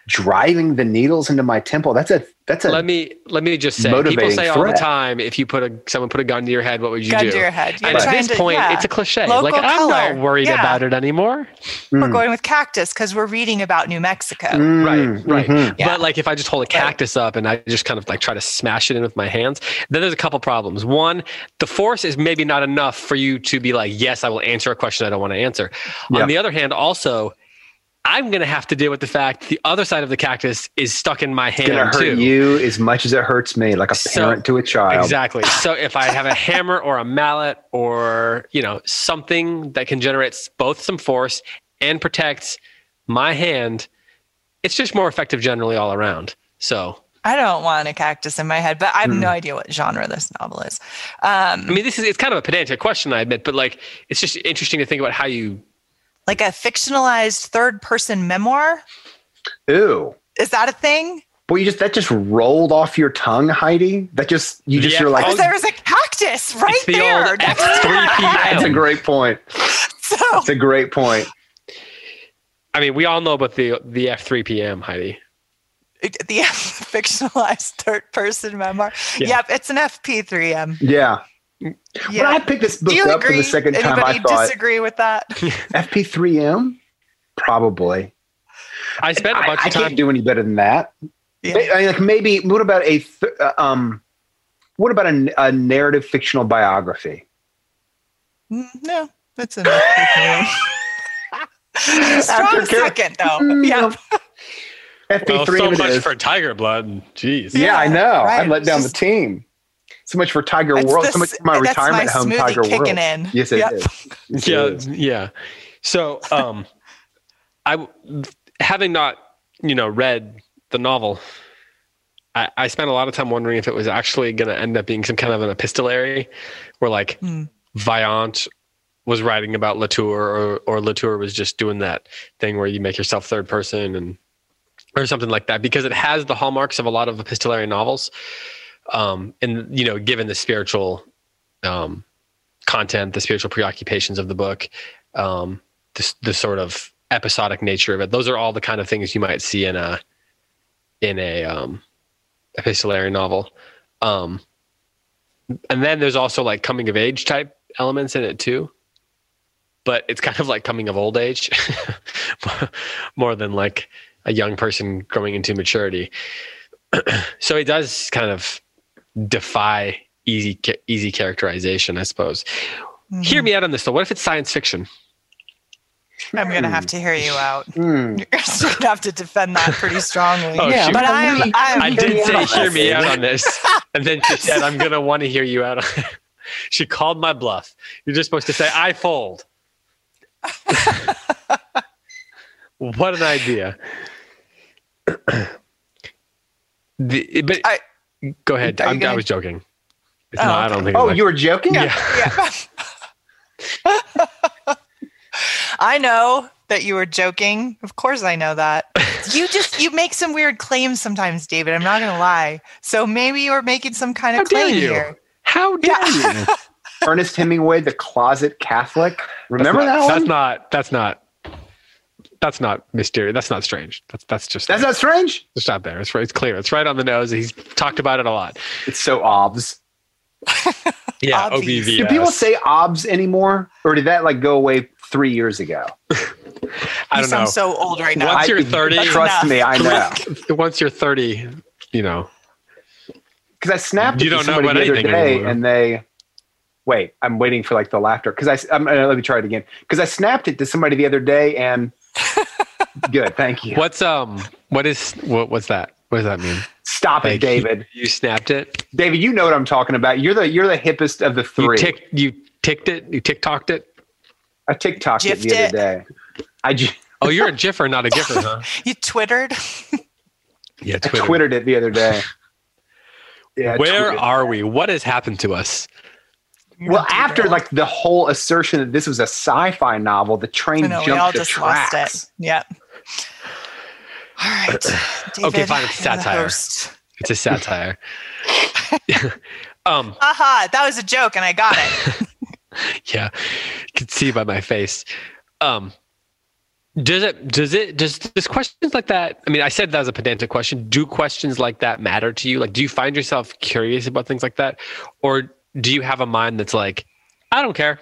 driving the needles into my temple. That's a let me just say, people say all the time, if you someone put a gun to your head, what would you do? To your head. And at this point, it's a cliche. Local color. I'm not worried about it anymore. We're going with cactus because we're reading about New Mexico. Right. Mm-hmm. Yeah. But if I just hold a cactus up and I just kind of try to smash it in with my hands, then there's a couple problems. One, the force is maybe not enough for you to be like, yes, I will answer a question I don't want to answer. Yep. On the other hand, also, I'm going to have to deal with the fact the other side of the cactus is stuck in my hand. It's going to hurt you as much as it hurts me, like a parent to a child. Exactly. So if I have a hammer or a mallet or, something that can generate both some force and protects my hand, it's just more effective generally all around. So I don't want a cactus in my head, but I have no idea what genre this novel is. It's kind of a pedantic question, I admit, but it's just interesting to think about how you. Like a fictionalized third-person memoir? Ooh. Is that a thing? Well, that just rolled off your tongue, Heidi. You're like... Because there was a cactus right there. That's a great point. That's a great point. I mean, we all know about the F3PM, Heidi. The fictionalized third-person memoir. Yeah. Yep, it's an FP3M. Yeah. Yeah. When I picked this book up for the second time, I thought... disagree with that? FP3M? Probably. I spent a bunch of time... I can't do any better than that. Yeah. Maybe... What about a narrative fictional biography? No, that's an FP3M. Strong second, though. Yeah. FP3M so much for Tiger Blood. Jeez. Yeah, I know. Right. I let down the team. So much for Tiger World. So much for my retirement home, Tiger World. In. Yes, it is. Yeah. So, I, having not, read the novel, I spent a lot of time wondering if it was actually going to end up being some kind of an epistolary, where Vaillant was writing about Latour, or Latour was just doing that thing where you make yourself third person or something like that, because it has the hallmarks of a lot of epistolary novels. And given the spiritual content, the spiritual preoccupations of the book, the sort of episodic nature of it. Those are all the kind of things you might see in a epistolary novel. And then there's also like coming of age type elements in it too, but it's kind of like coming of old age more than like a young person growing into maturity. So it does kind of defy easy characterization, I suppose. Mm-hmm. Hear me out on this though. What if it's science fiction? I'm going to have to hear you out. You're going to have to defend that pretty strongly. Oh, yeah, but I did say hear me out on this. And then she said, I'm going to want to hear you out on it. She called my bluff. You're just supposed to say, I fold. What an idea. Go ahead. I was joking. I don't think. Oh, you were joking? Yeah. I know that you were joking. Of course I know that. You make some weird claims sometimes, David. I'm not going to lie. So maybe you were making some kind of claim here. How dare you? Ernest Hemingway, The Closet Catholic. Remember that one? That's not mysterious. That's not strange. That's not strange? It's not there. It's clear. It's right on the nose. He's talked about it a lot. It's so obvious. Yeah, obvious. OBVS. Do people say obs anymore? Or did that like go away 3 years ago? I don't know. I'm so old right now. Once you're 30, trust me, I know. Once you're 30, you know. Because I snapped at somebody the other day anymore. And they... Wait, I'm waiting for like the laughter. Because let me try it again. Because I snapped it to somebody the other day and... Good, thank you. What's that? What does that mean? Stop it, David. You snapped it? David, you know what I'm talking about. You're the hippest of the three. You ticked it? You tick-tocked it? I TikToked it the other day. Oh, you're a Giffer, not a Giffer, huh? You Twittered? Yeah, I Twittered it the other day. Yeah, where are we? What has happened to us? Well, after like the whole assertion that this was a sci-fi novel, the train jumped the tracks. Lost it. Yep. All right. David, okay, fine. It's satire. It's a satire. That was a joke, and I got it. Yeah, you can see by my face. Does questions like that, I mean, I said that was a pedantic question. Do questions like that matter to you? Like, do you find yourself curious about things like that? Or do you have a mind that's like, I don't care.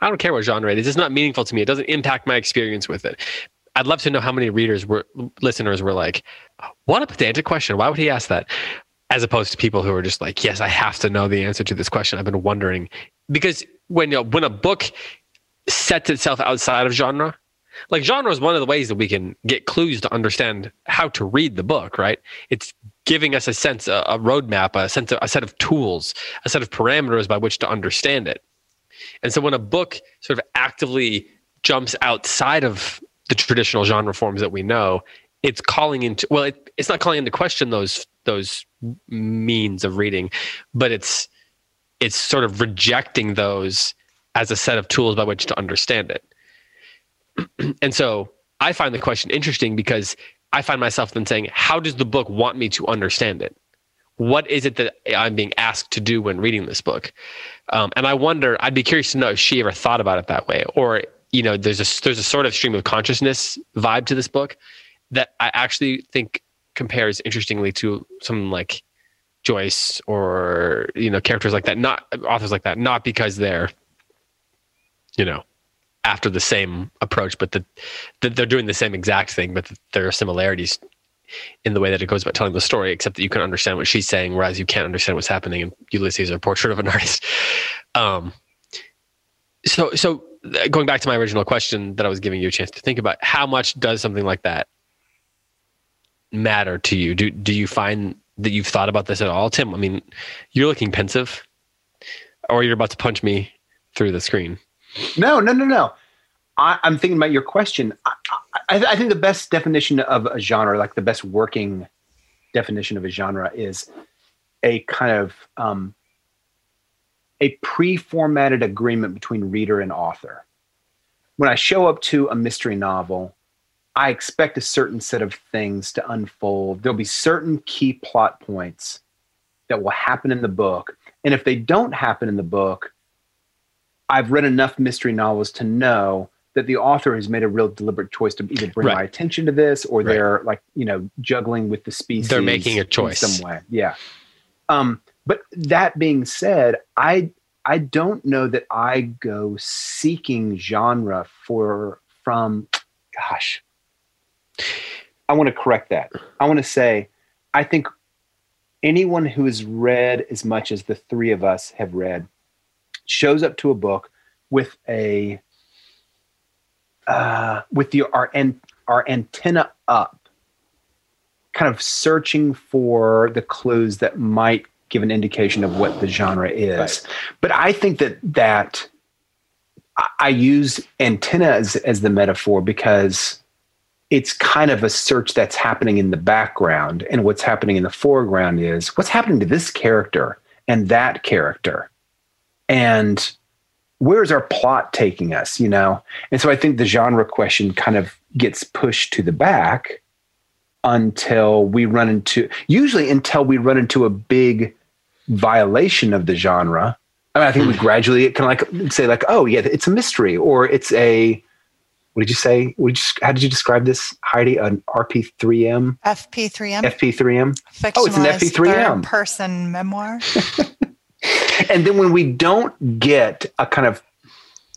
I don't care what genre it is. It's not meaningful to me. It doesn't impact my experience with it. I'd love to know how many listeners were like, what a pedantic question. Why would he ask that? As opposed to people who are just like, yes, I have to know the answer to this question. I've been wondering. Because when a book sets itself outside of genre, like genre is one of the ways that we can get clues to understand how to read the book, right? It's giving us a sense, a roadmap, a set of tools, a set of parameters by which to understand it. And so when a book sort of actively jumps outside of the traditional genre forms that we know, it's calling into, well, it's not calling into question those means of reading, but it's sort of rejecting those as a set of tools by which to understand it. And so I find the question interesting because I find myself then saying, how does the book want me to understand it? What is it that I'm being asked to do when reading this book? And I wonder, I'd be curious to know if she ever thought about it that way, or, there's a sort of stream of consciousness vibe to this book that I actually think compares interestingly to something like Joyce or characters like that, not authors like that, not because they're after the same approach, but that they're doing the same exact thing, but there are similarities in the way that it goes about telling the story, except that you can understand what she's saying whereas you can't understand what's happening in Ulysses or Portrait of an Artist. So going back to my original question that I was giving you a chance to think about, how much does something like that matter to you? Do you find that you've thought about this at all, Tim? I mean, you're looking pensive, or you're about to punch me through the screen. No. I'm thinking about your question. I think the best definition of a genre, like the best working definition of a genre, is a kind of a pre-formatted agreement between reader and author. When I show up to a mystery novel, I expect a certain set of things to unfold. There'll be certain key plot points that will happen in the book. And if they don't happen in the book, I've read enough mystery novels to know that the author has made a real deliberate choice to either bring my attention to this, or they're like, you know, juggling with the species. They're making a choice in some way. Yeah. But that being said, I don't know that I go seeking genre gosh, I want to correct that. I want to say, I think anyone who has read as much as the three of us have read shows up to a book with a, our antenna up, kind of searching for the clues that might give an indication of what the genre is. Right. But I think that I use antenna as the metaphor because it's kind of a search that's happening in the background, and what's happening in the foreground is what's happening to this character and that character, and where's our plot taking us, you know? And so I think the genre question kind of gets pushed to the back until we run into a big violation of the genre. I mean, I think we gradually can like say like, oh yeah, it's a mystery, or it's a, what did you say? How did you describe this, Heidi? An RP3M? FP3M. FP3M. Oh, it's an FP3M. Third-person memoir. And then when we don't get a kind of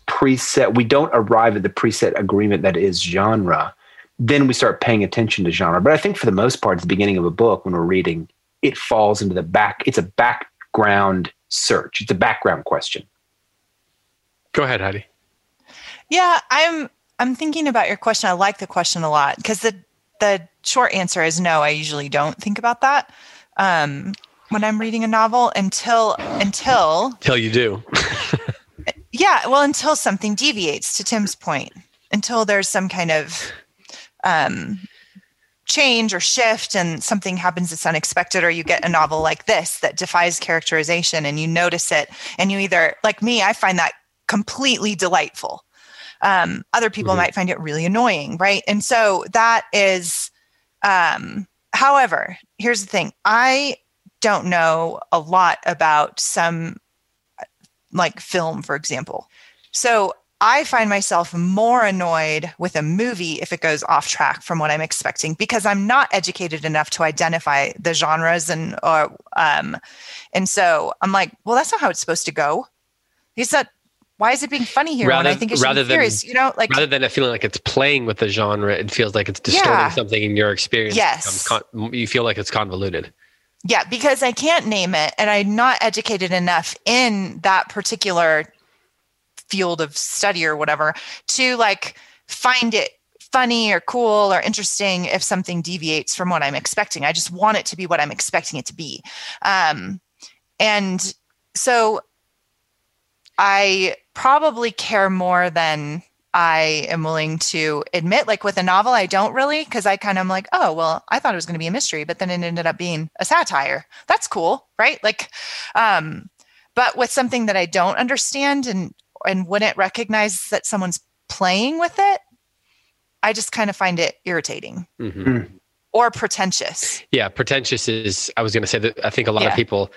preset, we don't arrive at the preset agreement that is genre, then we start paying attention to genre. But I think for the most part, at the beginning of a book, when we're reading, it falls into the back. It's a background search. It's a background question. Go ahead, Heidi. Yeah, I'm thinking about your question. I like the question a lot because the short answer is no, I usually don't think about that. When I'm reading a novel until you do. Yeah. Well, until something deviates, to Tim's point, until there's some kind of change or shift and something happens that's unexpected, or you get a novel like this that defies characterization and you notice it, and you either, like me, I find that completely delightful. Other people might find it really annoying. Right. And so that is, however, here's the thing. I don't know a lot about some, like film, for example. So I find myself more annoyed with a movie if it goes off track from what I'm expecting, because I'm not educated enough to identify the genres, and so I'm like, well, that's not how it's supposed to go. It's not. Why is it being funny here? Rather, when I think it's serious, you know, like rather than it feeling like it's playing with the genre, it feels like it's distorting something in your experience. Yes, you feel like it's convoluted. Yeah, because I can't name it, and I'm not educated enough in that particular field of study or whatever to like find it funny or cool or interesting if something deviates from what I'm expecting. I just want it to be what I'm expecting it to be. And so I probably care more than I am willing to admit. Like with a novel, I don't really, because I kind of am like, oh, well, I thought it was going to be a mystery, but then it ended up being a satire. That's cool, right? Like, but with something that I don't understand and wouldn't recognize that someone's playing with it, I just kind of find it irritating or pretentious. Yeah, pretentious is, I was going to say that I think a lot of people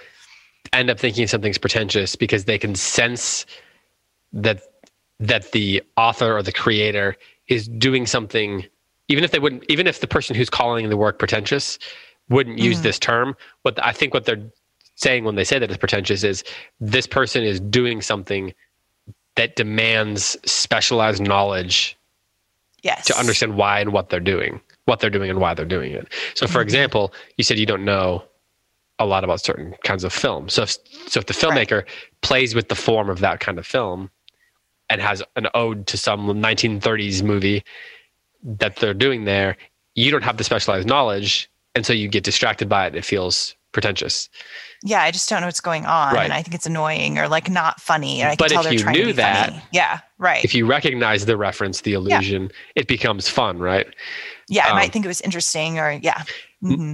end up thinking something's pretentious because they can sense that the author or the creator is doing something, even if the person who's calling the work pretentious wouldn't use this term. I think what they're saying when they say that it's pretentious is this person is doing something that demands specialized knowledge to understand why and what they're doing and why they're doing it. So for example, you said you don't know a lot about certain kinds of film. So if the filmmaker plays with the form of that kind of film and has an ode to some 1930s movie that they're doing there, you don't have the specialized knowledge, and so you get distracted by it. It feels pretentious. Yeah, I just don't know what's going on, and I think it's annoying or like not funny. And I can tell they're trying to be funny. But if you knew that, if you recognize the reference, the allusion, it becomes fun, right? Yeah, I might think it was interesting, or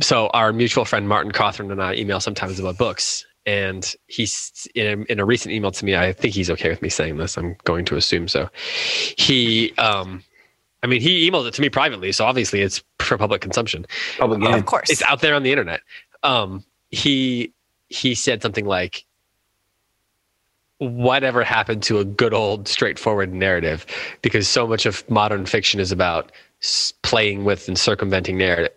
So our mutual friend Martin Cawthorn and I email sometimes about books, and he's in a recent email to me. I think he's okay with me saying this. I'm going to assume so. He emailed it to me privately, so obviously it's for public consumption. Of course, it's out there on the internet. He said something like, whatever happened to a good old straightforward narrative, because so much of modern fiction is about playing with and circumventing narrative.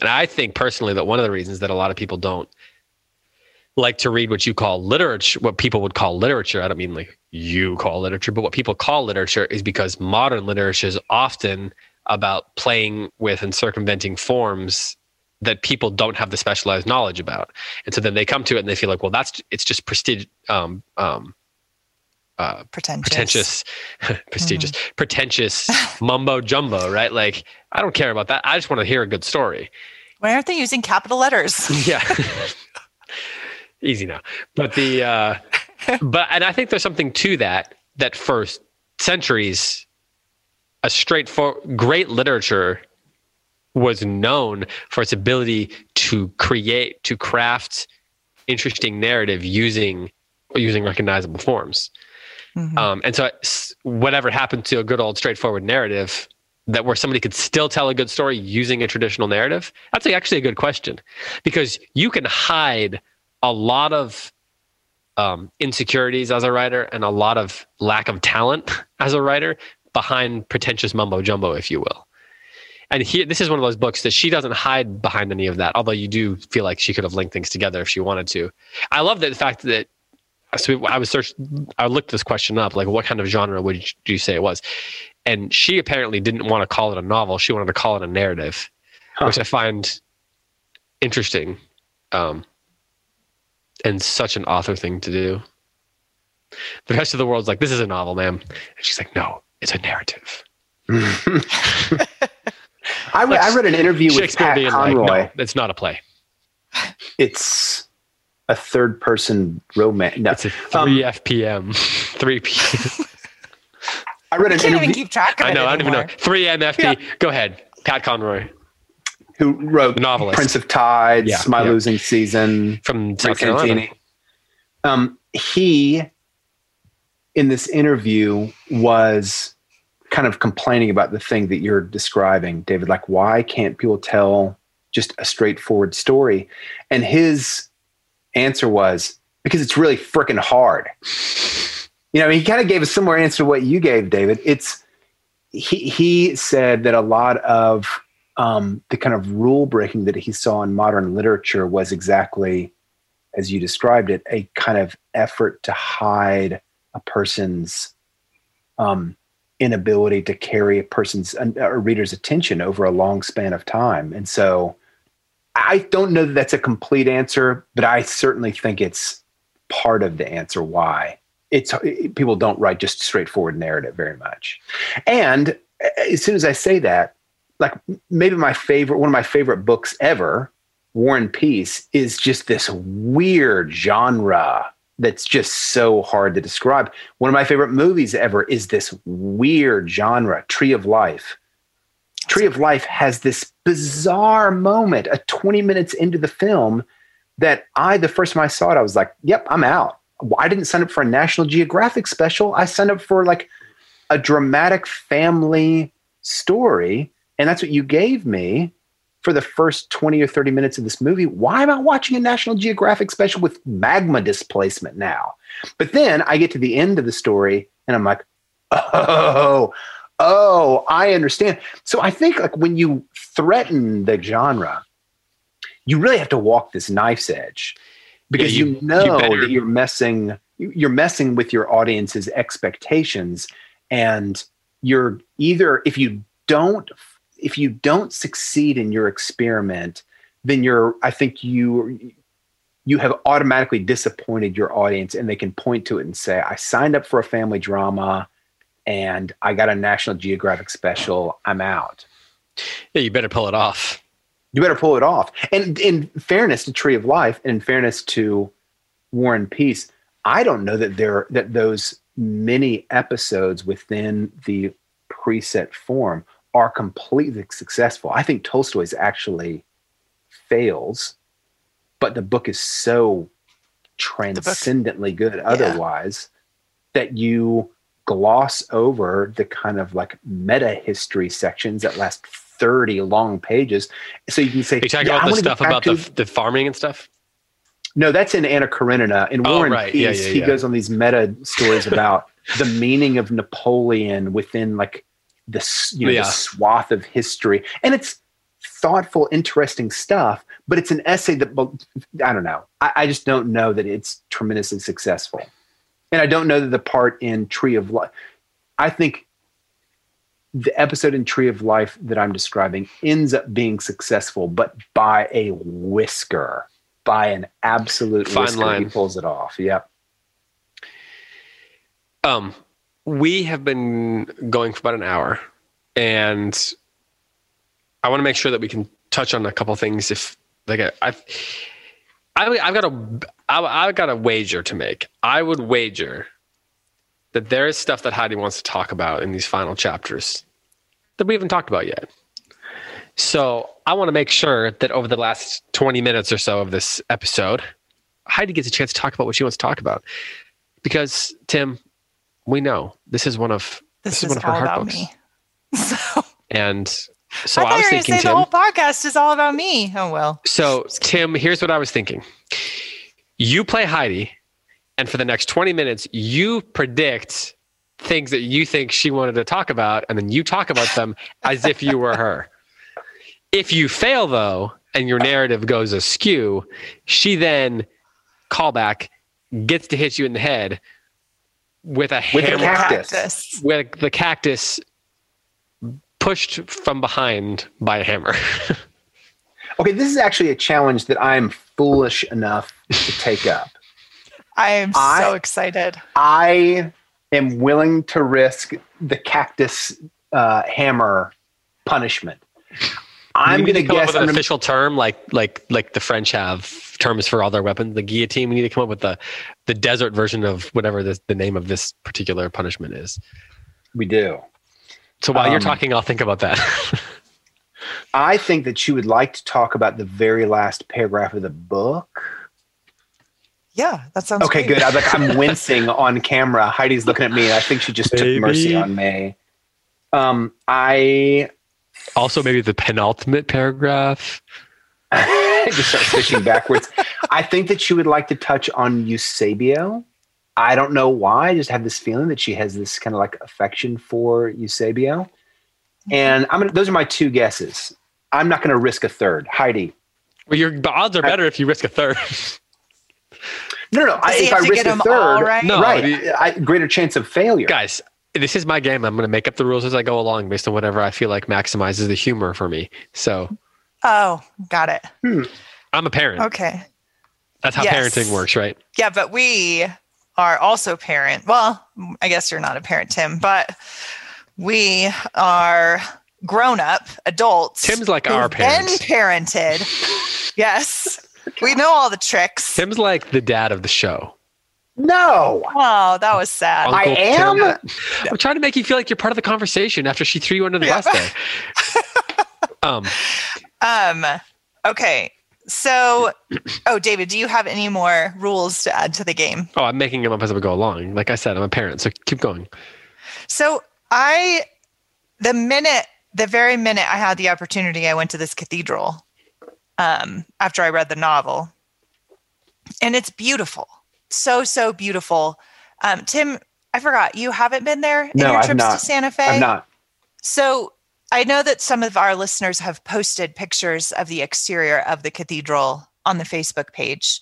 And I think personally that one of the reasons that a lot of people don't like to read what you call literature, what people would call literature, I don't mean like you call literature, but what people call literature, is because modern literature is often about playing with and circumventing forms that people don't have the specialized knowledge about. And so then they come to it and they feel like, well, it's just pretentious mumbo jumbo, right? Like, I don't care about that. I just want to hear a good story. Why aren't they using capital letters? Yeah. Easy now. But and I think there's something to that for centuries, a straightforward, great literature was known for its ability to create, to craft interesting narrative using recognizable forms. Mm-hmm. And so whatever happened to a good old straightforward narrative, that where somebody could still tell a good story using a traditional narrative, that's actually a good question, because you can hide a lot of insecurities as a writer and a lot of lack of talent as a writer behind pretentious mumbo jumbo, if you will. And this is one of those books that she doesn't hide behind any of that, although you do feel like she could have linked things together if she wanted to. I love the fact that, so I looked this question up, like, what kind of genre would you say it was? And she apparently didn't want to call it a novel. She wanted to call it a narrative, which I find interesting, and such an author thing to do. The rest of the world's like, this is a novel, ma'am. And she's like, no, it's a narrative. I read an interview with Pat Conroy. Like, no, it's not a play. It's a third-person romance. No. It's a 3 PM. I read an interview. I can't even keep track of it. I know. Anymore. I don't even know. 3 MFP. Yeah. Go ahead, Pat Conroy, who wrote novelist Prince of Tides, My Losing Season, from St. Paul. He, in this interview, was kind of complaining about the thing that you're describing, David, like, why can't people tell just a straightforward story? And his answer was, because it's really freaking hard. You know, I mean, he kind of gave a similar answer to what you gave, David. He said that a lot of the kind of rule breaking that he saw in modern literature was exactly, as you described it, a kind of effort to hide a person's inability to carry a reader's attention over a long span of time. And so I don't know that that's a complete answer, but I certainly think it's part of the answer why people don't write just straightforward narrative very much. And as soon as I say that, like, maybe one of my favorite books ever, War and Peace, is just this weird genre that's just so hard to describe. One of my favorite movies ever is this weird genre, Tree of Life. Tree of Life has this bizarre moment, 20 minutes into the film, that the first time I saw it, I was like, yep, I'm out. I didn't sign up for a National Geographic special. I signed up for like a dramatic family story, and that's what you gave me for the first 20 or 30 minutes of this movie. Why am I watching a National Geographic special with magma displacement now? But then I get to the end of the story and I'm like, oh, I understand. So I think, like, when you threaten the genre, you really have to walk this knife's edge, because that you're messing with your audience's expectations, and you're either, if you don't succeed in your experiment, then I think you have automatically disappointed your audience, and they can point to it and say, I signed up for a family drama and I got a National Geographic special. I'm out. Yeah, you better pull it off. And in fairness to Tree of Life, and in fairness to War and Peace, I don't know that that those many episodes within the preset form are completely successful. I think Tolstoy's actually fails, but the book is so transcendently good otherwise that you gloss over the kind of like meta history sections that last 30 long pages. So you can say, are you talking about the stuff about the farming and stuff? No, that's in Anna Karenina. In War and Peace, he goes on these meta stories about the meaning of Napoleon within like this, the swath of history. And it's thoughtful, interesting stuff, but it's an essay that, I don't know. I just don't know that it's tremendously successful. And I don't know that the part in Tree of Life, I think the episode in Tree of Life that I'm describing ends up being successful, but by a whisker, by an absolute whisker, he pulls it off. Yep. We have been going for about an hour, and I want to make sure that we can touch on a couple of things. If like I've got a wager to make. I would wager that there is stuff that Heidi wants to talk about in these final chapters that we haven't talked about yet. So I want to make sure that over the last 20 minutes or so of this episode, Heidi gets a chance to talk about what she wants to talk about. Because Tim, we know this is one of her heart books. So I was thinking, Tim, the whole podcast is all about me. Oh, well. So, Tim, here's what I was thinking. You play Heidi, and for the next 20 minutes, you predict things that you think she wanted to talk about, and then you talk about them as if you were her. If you fail, though, and your narrative goes askew, she then, callback, gets to hit you in the head with a cactus. With the cactus pushed from behind by a hammer. Okay, this is actually a challenge that I'm foolish enough to take up. I am so excited. I am willing to risk the cactus hammer punishment. I'm going to guess an official term, like the French have terms for all their weapons. The guillotine. We need to come up with the desert version of whatever the name of this particular punishment is. We do. So while you're talking, I'll think about that. I think that you would like to talk about the very last paragraph of the book. Yeah, that sounds okay. Great. Good. I'm wincing on camera. Heidi's looking at me, and I think she just took mercy on me. I also maybe the penultimate paragraph. Just start switching backwards. I think that she would like to touch on Eusebio. I don't know why. I just have this feeling that she has this kind of like affection for Eusebio. And those are my two guesses. I'm not going to risk a third. Heidi. Well, the odds are better if you risk a third. No. If I risk a third, greater chance of failure. Guys, this is my game. I'm going to make up the rules as I go along based on whatever I feel like maximizes the humor for me. So. Oh, got it. I'm a parent. Okay. That's how parenting works, right? Yeah, but we are also parent. Well, I guess you're not a parent, Tim, but we are grown-up adults. Tim's like our parent. Been parented. Yes. We know all the tricks. Tim's like the dad of the show. No. Oh, that was sad. Uncle Tim. I'm trying to make you feel like you're part of the conversation after she threw you under the bus there. Okay. So, David, do you have any more rules to add to the game? Oh, I'm making them up as I go along. Like I said, I'm a parent, so keep going. So the very minute I had the opportunity, I went to this cathedral after I read the novel. And it's beautiful. So, so beautiful. Tim, I forgot, you haven't been there in your trips to Santa Fe? I've not. So I know that some of our listeners have posted pictures of the exterior of the cathedral on the Facebook page,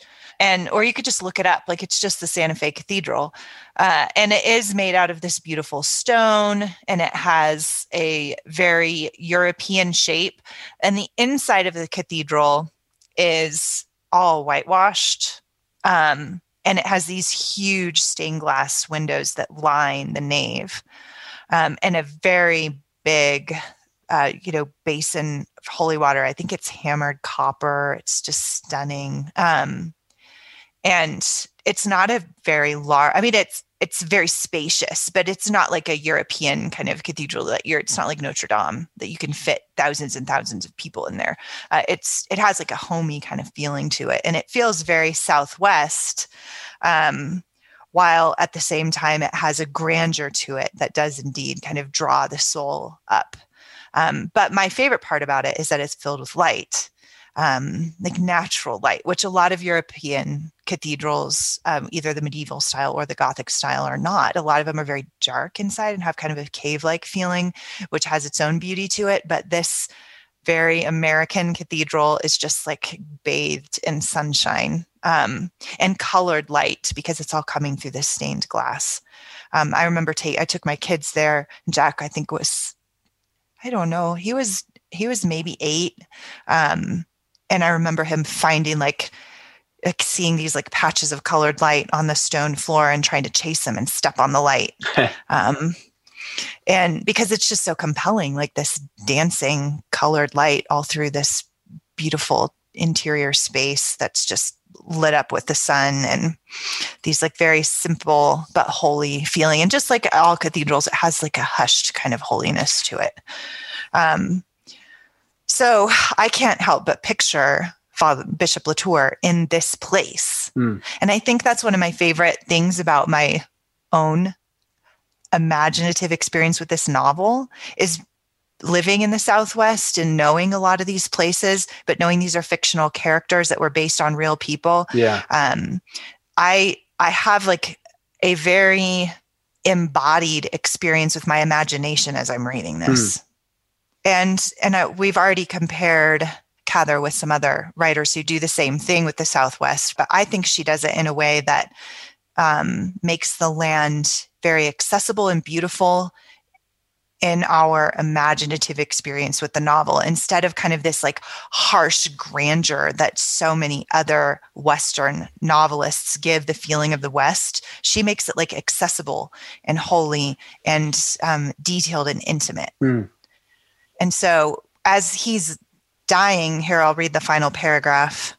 or you could just look it up. Like, it's just the Santa Fe Cathedral. And it is made out of this beautiful stone, and it has a very European shape. And the inside of the cathedral is all whitewashed. And it has these huge stained glass windows that line the nave, and a very big, basin of holy water. I think it's hammered copper. It's just stunning. And it's not a very large, it's very spacious, but it's not like a European kind of cathedral it's not like Notre Dame that you can fit thousands and thousands of people in there. It has like a homey kind of feeling to it. And it feels very Southwest, while at the same time it has a grandeur to it that does indeed kind of draw the soul up. But my favorite part about it is that it's filled with light. like natural light, which a lot of European cathedrals, either the medieval style or the Gothic style are not. A lot of them are very dark inside and have kind of a cave-like feeling, which has its own beauty to it. But this very American cathedral is just like bathed in sunshine and colored light because it's all coming through this stained glass. I remember I took my kids there. Jack, I think he was maybe 8. And I remember him finding like seeing these like patches of colored light on the stone floor and trying to chase them and step on the light. And because it's just so compelling, like this dancing colored light all through this beautiful interior space that's just lit up with the sun, and these like very simple but holy feeling. And just like all cathedrals, it has like a hushed kind of holiness to it. So I can't help but picture Bishop Latour in this place. Mm. And I think that's one of my favorite things about my own imaginative experience with this novel is living in the Southwest and knowing a lot of these places, but knowing these are fictional characters that were based on real people. Yeah. I have like a very embodied experience with my imagination as I'm reading this. Mm. And we've already compared Cather with some other writers who do the same thing with the Southwest, but I think she does it in a way that makes the land very accessible and beautiful in our imaginative experience with the novel, instead of kind of this like harsh grandeur that so many other Western novelists give the feeling of the West. She makes it like accessible and holy and detailed and intimate. Mm. And so as he's dying, here I'll read the final paragraph.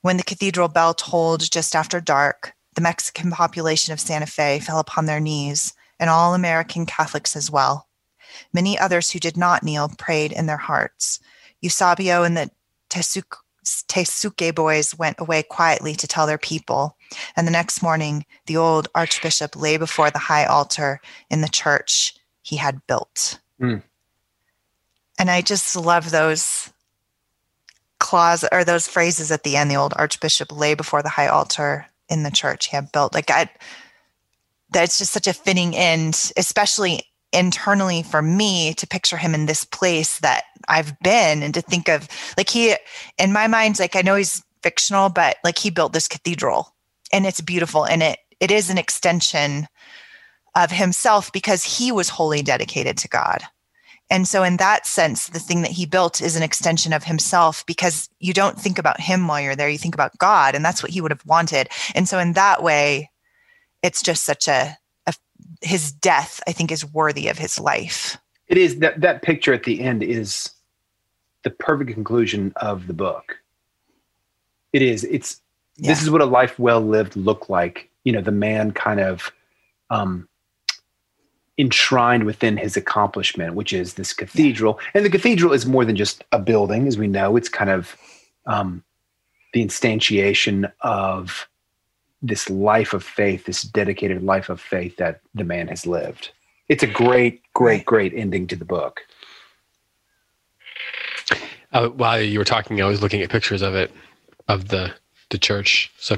When the cathedral bell tolled just after dark, the Mexican population of Santa Fe fell upon their knees, and all American Catholics as well. Many others who did not kneel prayed in their hearts. Eusebio and the Tesuque boys went away quietly to tell their people, and the next morning the old archbishop lay before the high altar in the church he had built. Mm. And I just love those clause or those phrases at the end. The old archbishop lay before the high altar in the church he had built. That's just such a fitting end, especially internally for me, to picture him in this place that I've been, and to think of like he, in my mind, like I know he's fictional, but like he built this cathedral and it's beautiful, and it is an extension of himself because he was wholly dedicated to God. And so in that sense, the thing that he built is an extension of himself, because you don't think about him while you're there, you think about God, and that's what he would have wanted. And so in that way, it's just such his death, I think, is worthy of his life. It is that picture at the end is the perfect conclusion of the book. It is. This is what a life well lived looked like. You know, the man kind of, enshrined within his accomplishment, which is this cathedral. Yeah. And the cathedral is more than just a building, as we know. It's kind of the instantiation of this life of faith, this dedicated life of faith that the man has lived. It's a great, great, great ending to the book. While you were talking, I was looking at pictures of it, of the church. So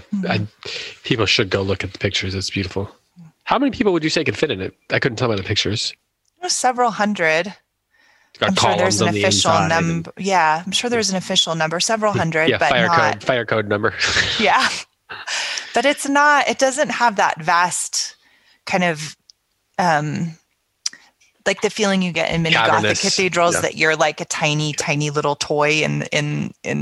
people should go look at the pictures. It's beautiful. How many people would you say could fit in it? I couldn't tell by the pictures. Several hundred. I'm sure there's an official number. Yeah, I'm sure there's an official number, several hundred. Yeah, but fire code number. Yeah. But it's not, it doesn't have that vast kind of, like the feeling you get in many Gothic cathedrals that you're like a tiny, tiny little toy in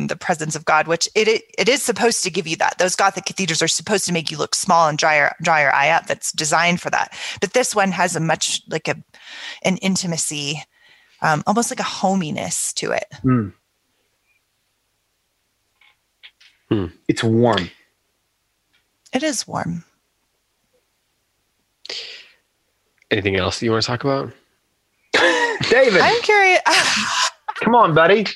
the presence of God, which it is supposed to give you that. Those Gothic cathedrals are supposed to make you look small and draw your eye out. That's designed for that. But this one has a much like an intimacy, almost like a hominess to it. Mm. Hmm. It's warm. It is warm. Anything else you want to talk about? David. I'm curious. Come on, buddy.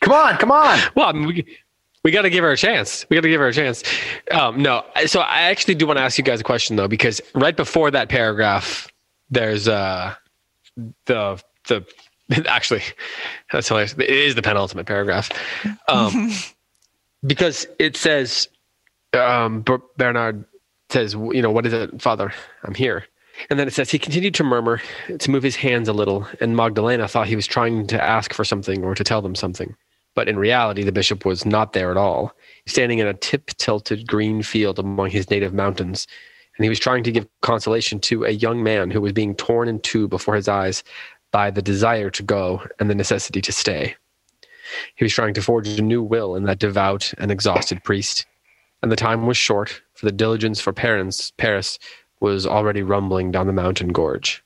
Come on. Well, I mean, we got to give her a chance. No. So I actually do want to ask you guys a question, though, because right before that paragraph, there's the Actually, that's hilarious. It is the penultimate paragraph. Because it says, Bernard says, you know, what is it, Father? I'm here. And then it says, he continued to murmur, to move his hands a little, and Magdalena thought he was trying to ask for something or to tell them something. But in reality, the bishop was not there at all, standing in a tip-tilted green field among his native mountains. And he was trying to give consolation to a young man who was being torn in two before his eyes by the desire to go and the necessity to stay. He was trying to forge a new will in that devout and exhausted priest. And the time was short, for the diligence for Paris was already rumbling down the mountain gorge.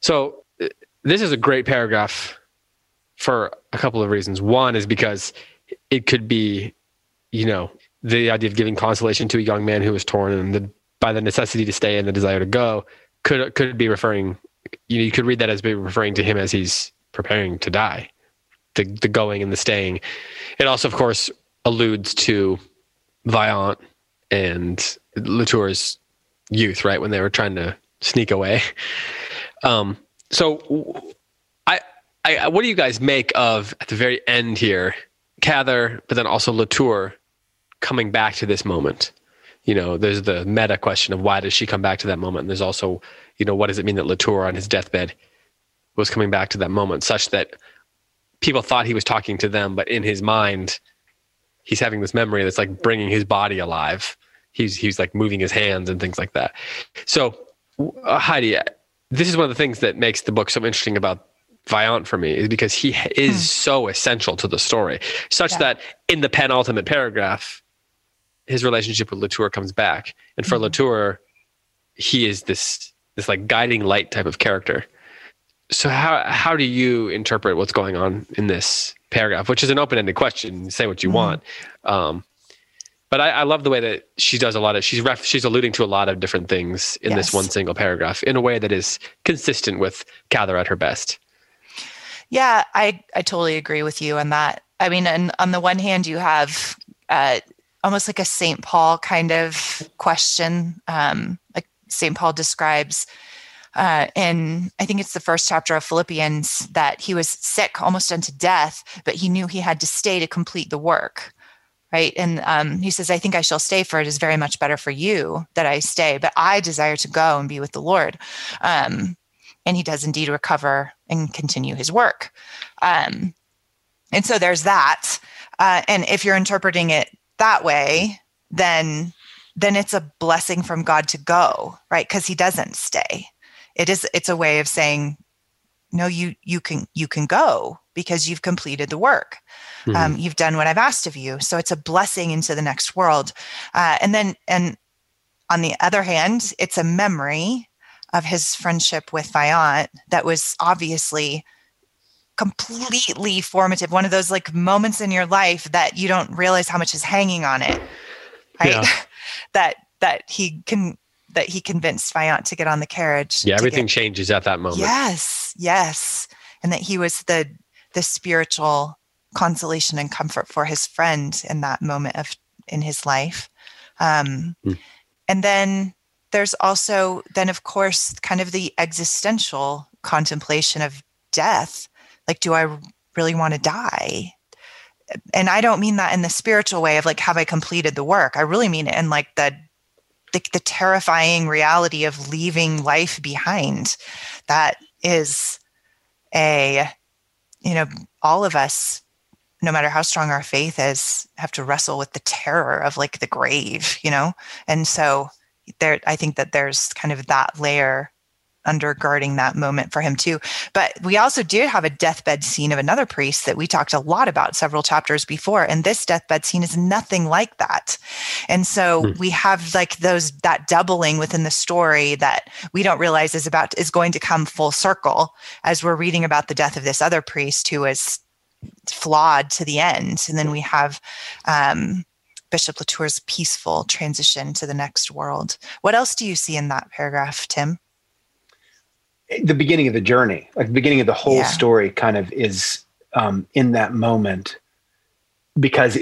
So this is a great paragraph for a couple of reasons. One is because it could be, you know, the idea of giving consolation to a young man who was torn and by the necessity to stay and the desire to go could be referring, you know, you could read that as being referring to him as he's preparing to die, the going and the staying. It also, of course, alludes to Vaillant and Latour's youth, right, when they were trying to sneak away. So what do you guys make of, at the very end here, Cather, but then also Latour coming back to this moment? You know, there's the meta question of why does she come back to that moment? And there's also, you know, what does it mean that Latour on his deathbed was coming back to that moment, such that people thought he was talking to them, but in his mind, he's having this memory that's like bringing his body alive. He's like moving his hands and things like that. So Heidi, this is one of the things that makes the book so interesting about Vaillant for me, is because he is so essential to the story, such that in the penultimate paragraph, his relationship with Latour comes back. And for Latour, he is this like guiding light type of character. So how do you interpret what's going on in this paragraph, which is an open-ended question, say what you want. But I love the way that she does a lot of, she's alluding to a lot of different things in this one single paragraph in a way that is consistent with Cather at her best. Yeah, I totally agree with you on that. I mean, and on the one hand, you have almost like a St. Paul kind of question, like St. Paul describes in, I think it's the first chapter of Philippians, that he was sick almost unto death, but he knew he had to stay to complete the work. Right. And he says, I think I shall stay, for it is very much better for you that I stay, but I desire to go and be with the Lord. And he does indeed recover and continue his work. And so there's that. And if you're interpreting it that way, then it's a blessing from God to go, right? Because he doesn't stay. It's a way of saying, no, you can go, because you've completed the work. You've done what I've asked of you. So it's a blessing into the next world. And on the other hand, it's a memory of his friendship with Vaillant that was obviously completely formative. One of those like moments in your life that you don't realize how much is hanging on it, right? Yeah. that he convinced Vaillant to get on the carriage. Yeah, everything changes at that moment. Yes. And that he was the spiritual consolation and comfort for his friend in that moment in his life. And then there's also then, of course, kind of the existential contemplation of death. Like, do I really want to die? And I don't mean that in the spiritual way of like, have I completed the work? I really mean it in like the terrifying reality of leaving life behind. That is all of us, no matter how strong our faith is, have to wrestle with the terror of like the grave, you know? And so there, I think that there's kind of that layer undergirding that moment for him too. But we also did have a deathbed scene of another priest that we talked a lot about several chapters before. And this deathbed scene is nothing like that. And so we have like that doubling within the story that we don't realize is going to come full circle as we're reading about the death of this other priest who is flawed to the end. And then we have, Bishop Latour's peaceful transition to the next world. What else do you see in that paragraph, Tim? The beginning of the journey, like the beginning of the whole story kind of is in that moment. Because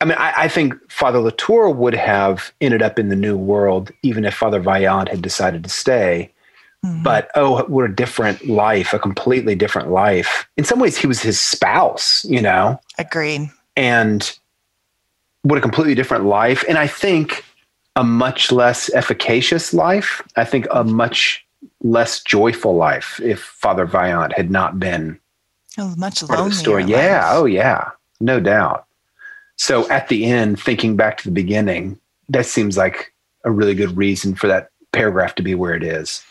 I think Father Latour would have ended up in the New World, even if Father Vaillant had decided to stay, Mm-hmm. But, oh, what a different life, a completely different life. In some ways, he was his spouse, you know? Agreed. And what a completely different life. And I think a much less efficacious life. I think a much less joyful life if Father Vaillant had not been much part of the story. Yeah. Oh, yeah. No doubt. So at the end, thinking back to the beginning, that seems like a really good reason for that paragraph to be where it is.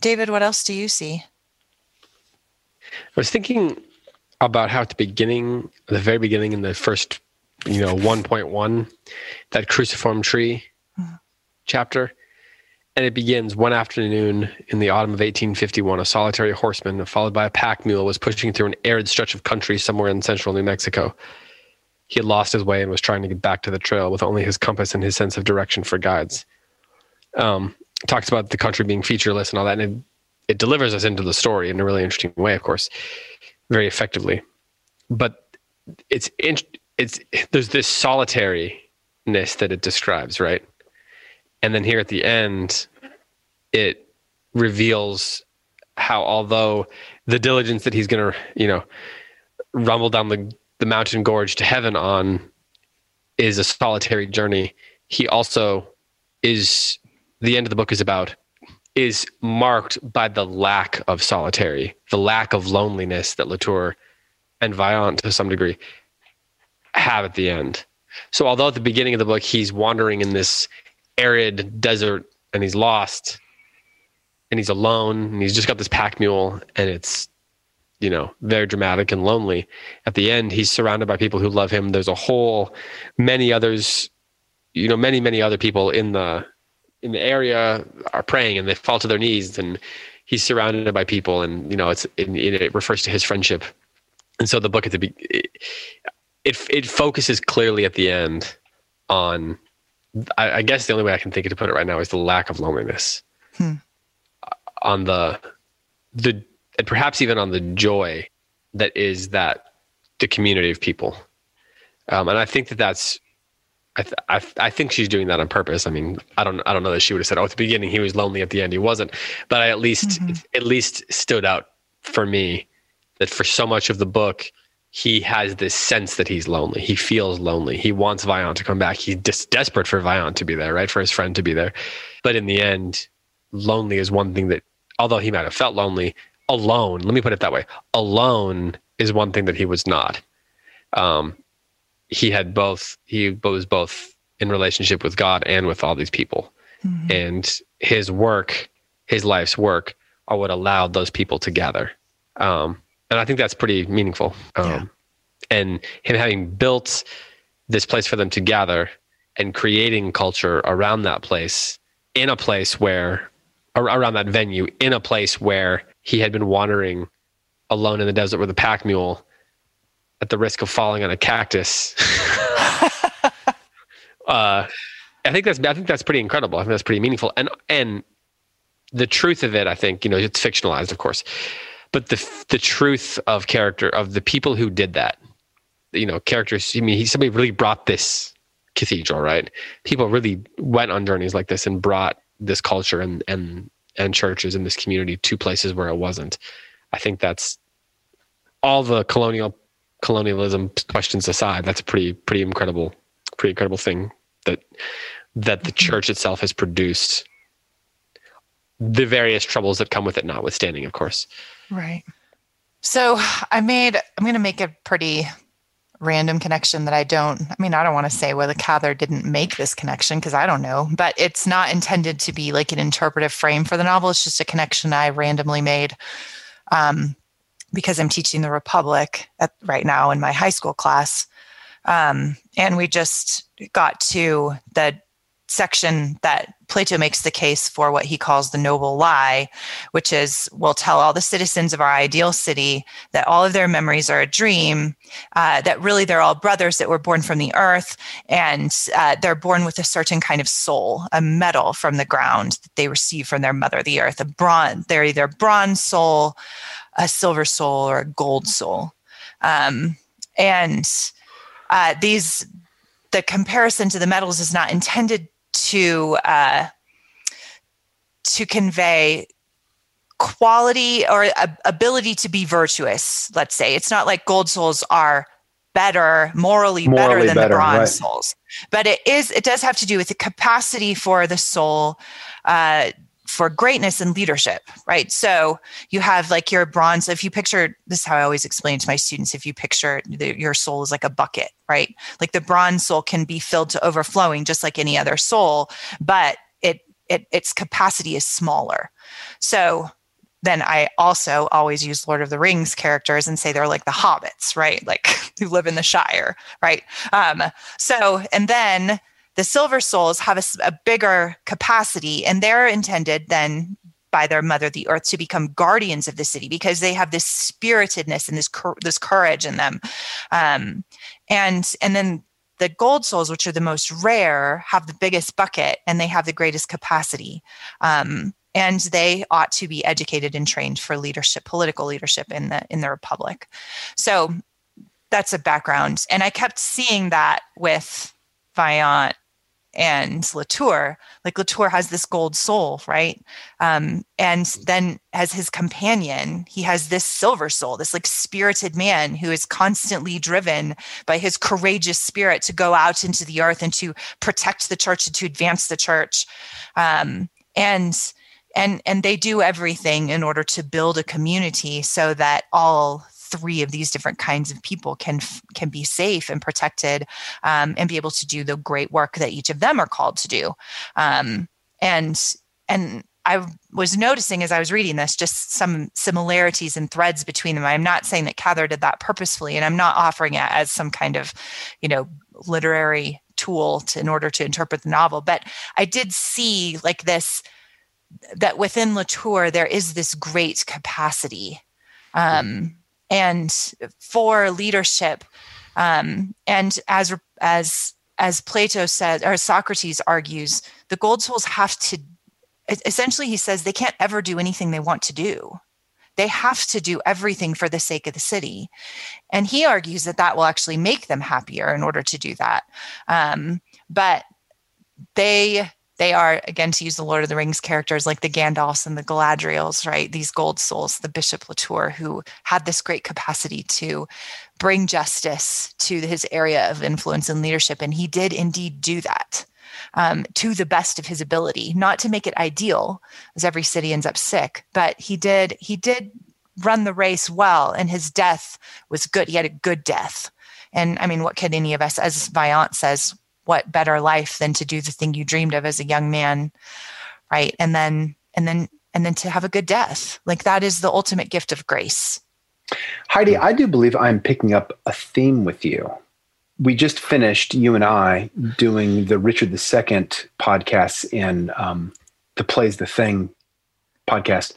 David, what else do you see? I was thinking about how at the beginning, the very beginning in the first, 1.1, that cruciform tree chapter, and it begins, one afternoon in the autumn of 1851, a solitary horseman followed by a pack mule was pushing through an arid stretch of country somewhere in central New Mexico. He had lost his way and was trying to get back to the trail with only his compass and his sense of direction for guides. Talks about the country being featureless and all that. And it delivers us into the story in a really interesting way, of course, very effectively. But there's this solitariness that it describes, right? And then here at the end, it reveals how, although the diligence that he's going to, rumble down the mountain gorge to heaven on is a solitary journey, he also is... the end of the book is marked by the lack of solitary, the lack of loneliness that Latour and Vaillant to some degree have at the end. So although at the beginning of the book, he's wandering in this arid desert and he's lost and he's alone and he's just got this pack mule and it's, very dramatic and lonely. At the end, he's surrounded by people who love him. There's many others, many, many other people in the area are praying and they fall to their knees and he's surrounded by people and it refers to his friendship. And so the book at it focuses clearly at the end on, I guess the only way I can think of to put it right now is the lack of loneliness on the, and perhaps even on the joy that is the community of people. And I think that's, I think she's doing that on purpose. I mean, I don't know that she would have said, at the beginning he was lonely, at the end he wasn't. But I at least stood out for me that for so much of the book, he has this sense that he's lonely. He feels lonely. He wants Vaillant to come back. He's desperate for Vaillant to be there, right? For his friend to be there. But in the end, lonely is one thing that, although he might have felt lonely, alone, let me put it that way, alone is one thing that he was not. He was both in relationship with God and with all these people. Mm-hmm. And his life's work are what allowed those people to gather. And I think that's pretty meaningful. And him having built this place for them to gather and creating culture around that place, around that venue, in a place where he had been wandering alone in the desert with a pack mule, at the risk of falling on a cactus. I think that's pretty incredible. I think that's pretty meaningful. And the truth of it, I think, it's fictionalized, of course, but the truth of character of the people who did that, characters, somebody really brought this cathedral, right? People really went on journeys like this and brought this culture and churches in this community to places where it wasn't. I think that's all the colonialism questions aside, that's a pretty incredible thing that the church itself has produced, the various troubles that come with it notwithstanding, of course. Right. So I'm going to make a pretty random connection that I don't want to say whether Cather didn't make this connection because I don't know, but it's not intended to be like an interpretive frame for the novel. It's just a connection I randomly made. Because I'm teaching the Republic right now in my high school class. And we just got to the section that Plato makes the case for what he calls the noble lie, which is, we'll tell all the citizens of our ideal city that all of their memories are a dream, that really they're all brothers that were born from the earth, and they're born with a certain kind of soul, a metal from the ground that they receive from their mother, the earth, they're either a bronze soul, a silver soul, or a gold soul. The comparison to the metals is not intended to to convey quality or ability to be virtuous, let's say. It's not like gold souls are better, morally better than the bronze souls. But it does have to do with the capacity for the soul for greatness and leadership, right? So you have like your bronze, if you picture, this is how I always explain to my students, if you picture your soul is like a bucket, right? Like the bronze soul can be filled to overflowing just like any other soul, but its capacity is smaller. So then I also always use Lord of the Rings characters and say they're like the hobbits, right? Like who live in the Shire, right? And then the silver souls have a bigger capacity, and they're intended then by their mother, the earth, to become guardians of the city because they have this spiritedness and this courage in them. And then the gold souls, which are the most rare, have the biggest bucket and they have the greatest capacity. And they ought to be educated and trained for leadership, political leadership in the Republic. So that's a background. And I kept seeing that with Vaillant and Latour. Like Latour has this gold soul, right? And then as his companion, he has this silver soul, this like spirited man who is constantly driven by his courageous spirit to go out into the earth and to protect the church and to advance the church. And they do everything in order to build a community so that all three of these different kinds of people can be safe and protected, and be able to do the great work that each of them are called to do. And I was noticing as I was reading this, just some similarities and threads between them. I'm not saying that Cather did that purposefully, and I'm not offering it as some kind of, literary tool in order to interpret the novel. But I did see like this, that within Latour, there is this great capacity and for leadership. And as Plato says, or Socrates argues, the gold souls have to, essentially he says, they can't ever do anything they want to do. They have to do everything for the sake of the city. And he argues that will actually make them happier in order to do that. But they are, again, to use the Lord of the Rings characters, like the Gandalfs and the Galadriels, right? These gold souls, the Bishop Latour, who had this great capacity to bring justice to his area of influence and leadership. And he did indeed do that to the best of his ability, not to make it ideal, as every city ends up sick, but he did run the race well, and his death was good. He had a good death. And I mean, what could any of us, as Vaillant says, what better life than to do the thing you dreamed of as a young man, right? And then to have a good death. Like that is the ultimate gift of grace. Heidi, I do believe I'm picking up a theme with you. We just finished, you and I, doing the Richard II podcasts and the Plays the Thing podcast.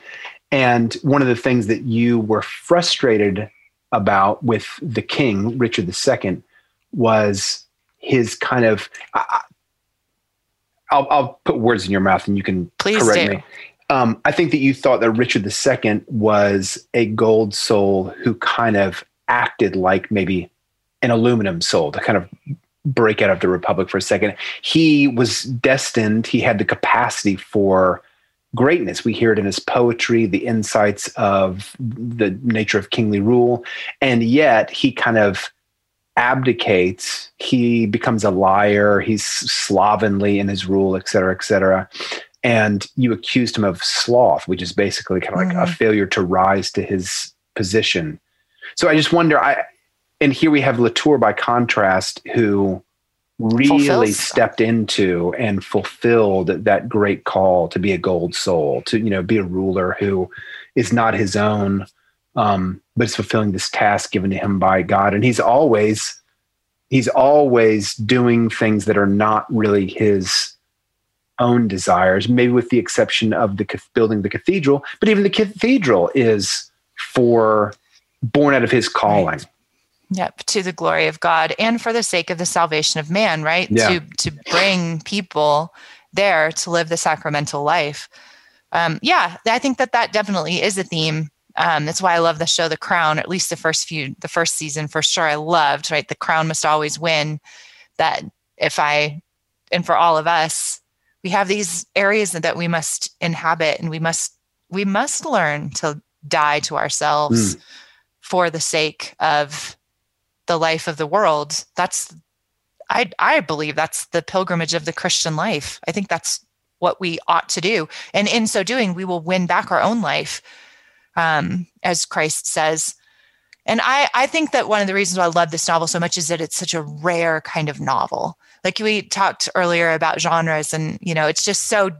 And one of the things that you were frustrated about with the king, Richard II, was his kind of, I'll put words in your mouth and you can correct me. I think that you thought that Richard II was a gold soul who kind of acted like maybe an aluminum soul, to kind of break out of the Republic for a second. He was destined, he had the capacity for greatness. We hear it in his poetry, the insights of the nature of kingly rule. And yet he kind of abdicates, he becomes a liar, he's slovenly in his rule, et cetera, et cetera. And you accused him of sloth, which is basically kind of like a failure to rise to his position. So I just wonder, and here we have Latour by contrast, who really stepped into and fulfilled that great call to be a gold soul, to be a ruler who is not his own, but it's fulfilling this task given to him by God. And he's always doing things that are not really his own desires, maybe with the exception of the building the cathedral, but even the cathedral is born out of his calling. Right. Yep. To the glory of God and for the sake of the salvation of man, right? Yeah. To bring people there to live the sacramental life. I think that definitely is a theme. That's why I love the show, The Crown, at least the first season for sure. I loved, right? The crown must always win, and for all of us, we have these areas that we must inhabit, and we must learn to die to ourselves for the sake of the life of the world. That's, I believe that's the pilgrimage of the Christian life. I think that's what we ought to do. And in so doing, we will win back our own life, as Christ says. And I think that one of the reasons why I love this novel so much is that it's such a rare kind of novel. Like we talked earlier about genres, and, you know, it's just so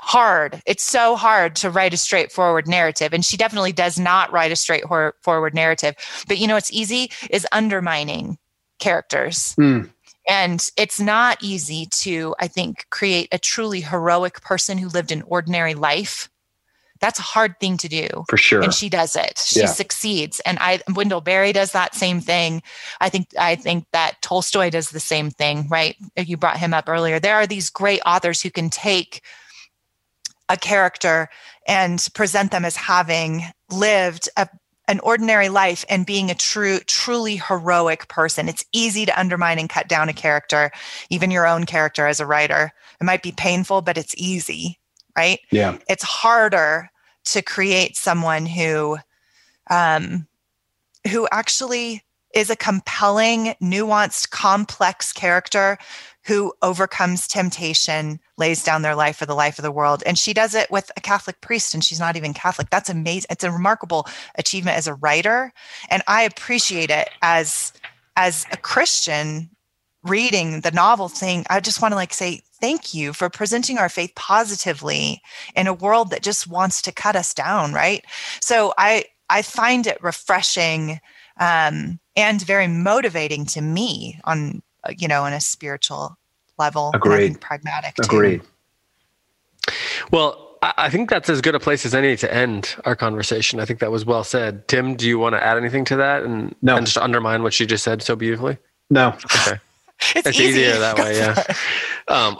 hard. It's so hard to write a straightforward narrative. And she definitely does not write a straightforward narrative. But, you know, what's easy is undermining characters. Mm. And it's not easy to, I think, create a truly heroic person who lived an ordinary life. That's a hard thing to do. For sure. And she does it. She succeeds. And Wendell Berry does that same thing. I think that Tolstoy does the same thing, right? You brought him up earlier. There are these great authors who can take a character and present them as having lived an ordinary life and being a truly heroic person. It's easy to undermine and cut down a character, even your own character as a writer. It might be painful, but it's easy, right? Yeah. It's harder to create someone who actually is a compelling, nuanced, complex character who overcomes temptation, lays down their life for the life of the world. And she does it with a Catholic priest, and she's not even Catholic. That's amazing. It's a remarkable achievement as a writer. And I appreciate it as a Christian reading the novel thing. I just want to say, thank you for presenting our faith positively in a world that just wants to cut us down, right? So I find it refreshing and very motivating to me on, you know, on a spiritual level. Agreed. Pragmatic. Agreed. Too. Well, I think that's as good a place as any to end our conversation. I think that was well said. Tim, do you want to add anything to that and just undermine what she just said so beautifully? No. Okay. It's easier that way. Yeah.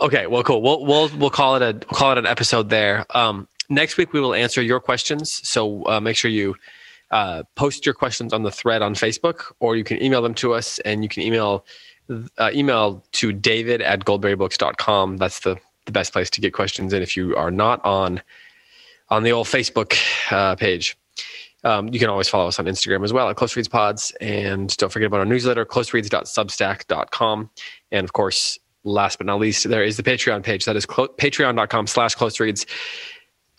Okay. Well, cool. We'll call it an episode there. Next week we will answer your questions. So make sure you post your questions on the thread on Facebook, or you can email them to us, and you can email to david@goldberrybooks.com. That's the best place to get questions in if you are not on the old Facebook page. You can always follow us on Instagram as well at Close Reads Pods. And don't forget about our newsletter, closereads.substack.com. And of course, last but not least, there is the Patreon page. That is patreon.com/closereads.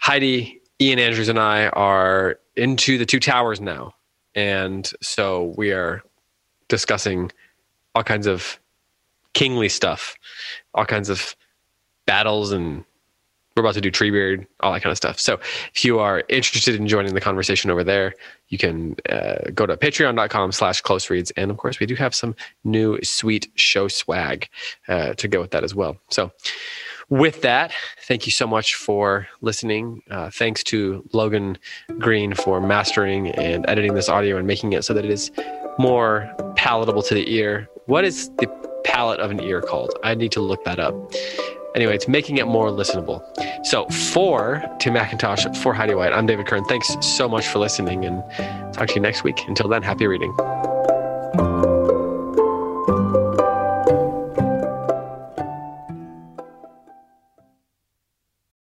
Heidi, Ian Andrews, and I are into the Two Towers now. And so we are discussing all kinds of kingly stuff, all kinds of battles, and we're about to do Treebeard, all that kind of stuff. So if you are interested in joining the conversation over there, you can go to patreon.com/closereads. And of course, we do have some new sweet show swag to go with that as well. So with that, thank you so much for listening. Thanks to Logan Green for mastering and editing this audio and making it so that it is more palatable to the ear. What is the palate of an ear called? I need to look that up. Anyway, it's making it more listenable. So for Tim McIntosh, for Heidi White, I'm David Kern. Thanks so much for listening, and talk to you next week. Until then, happy reading.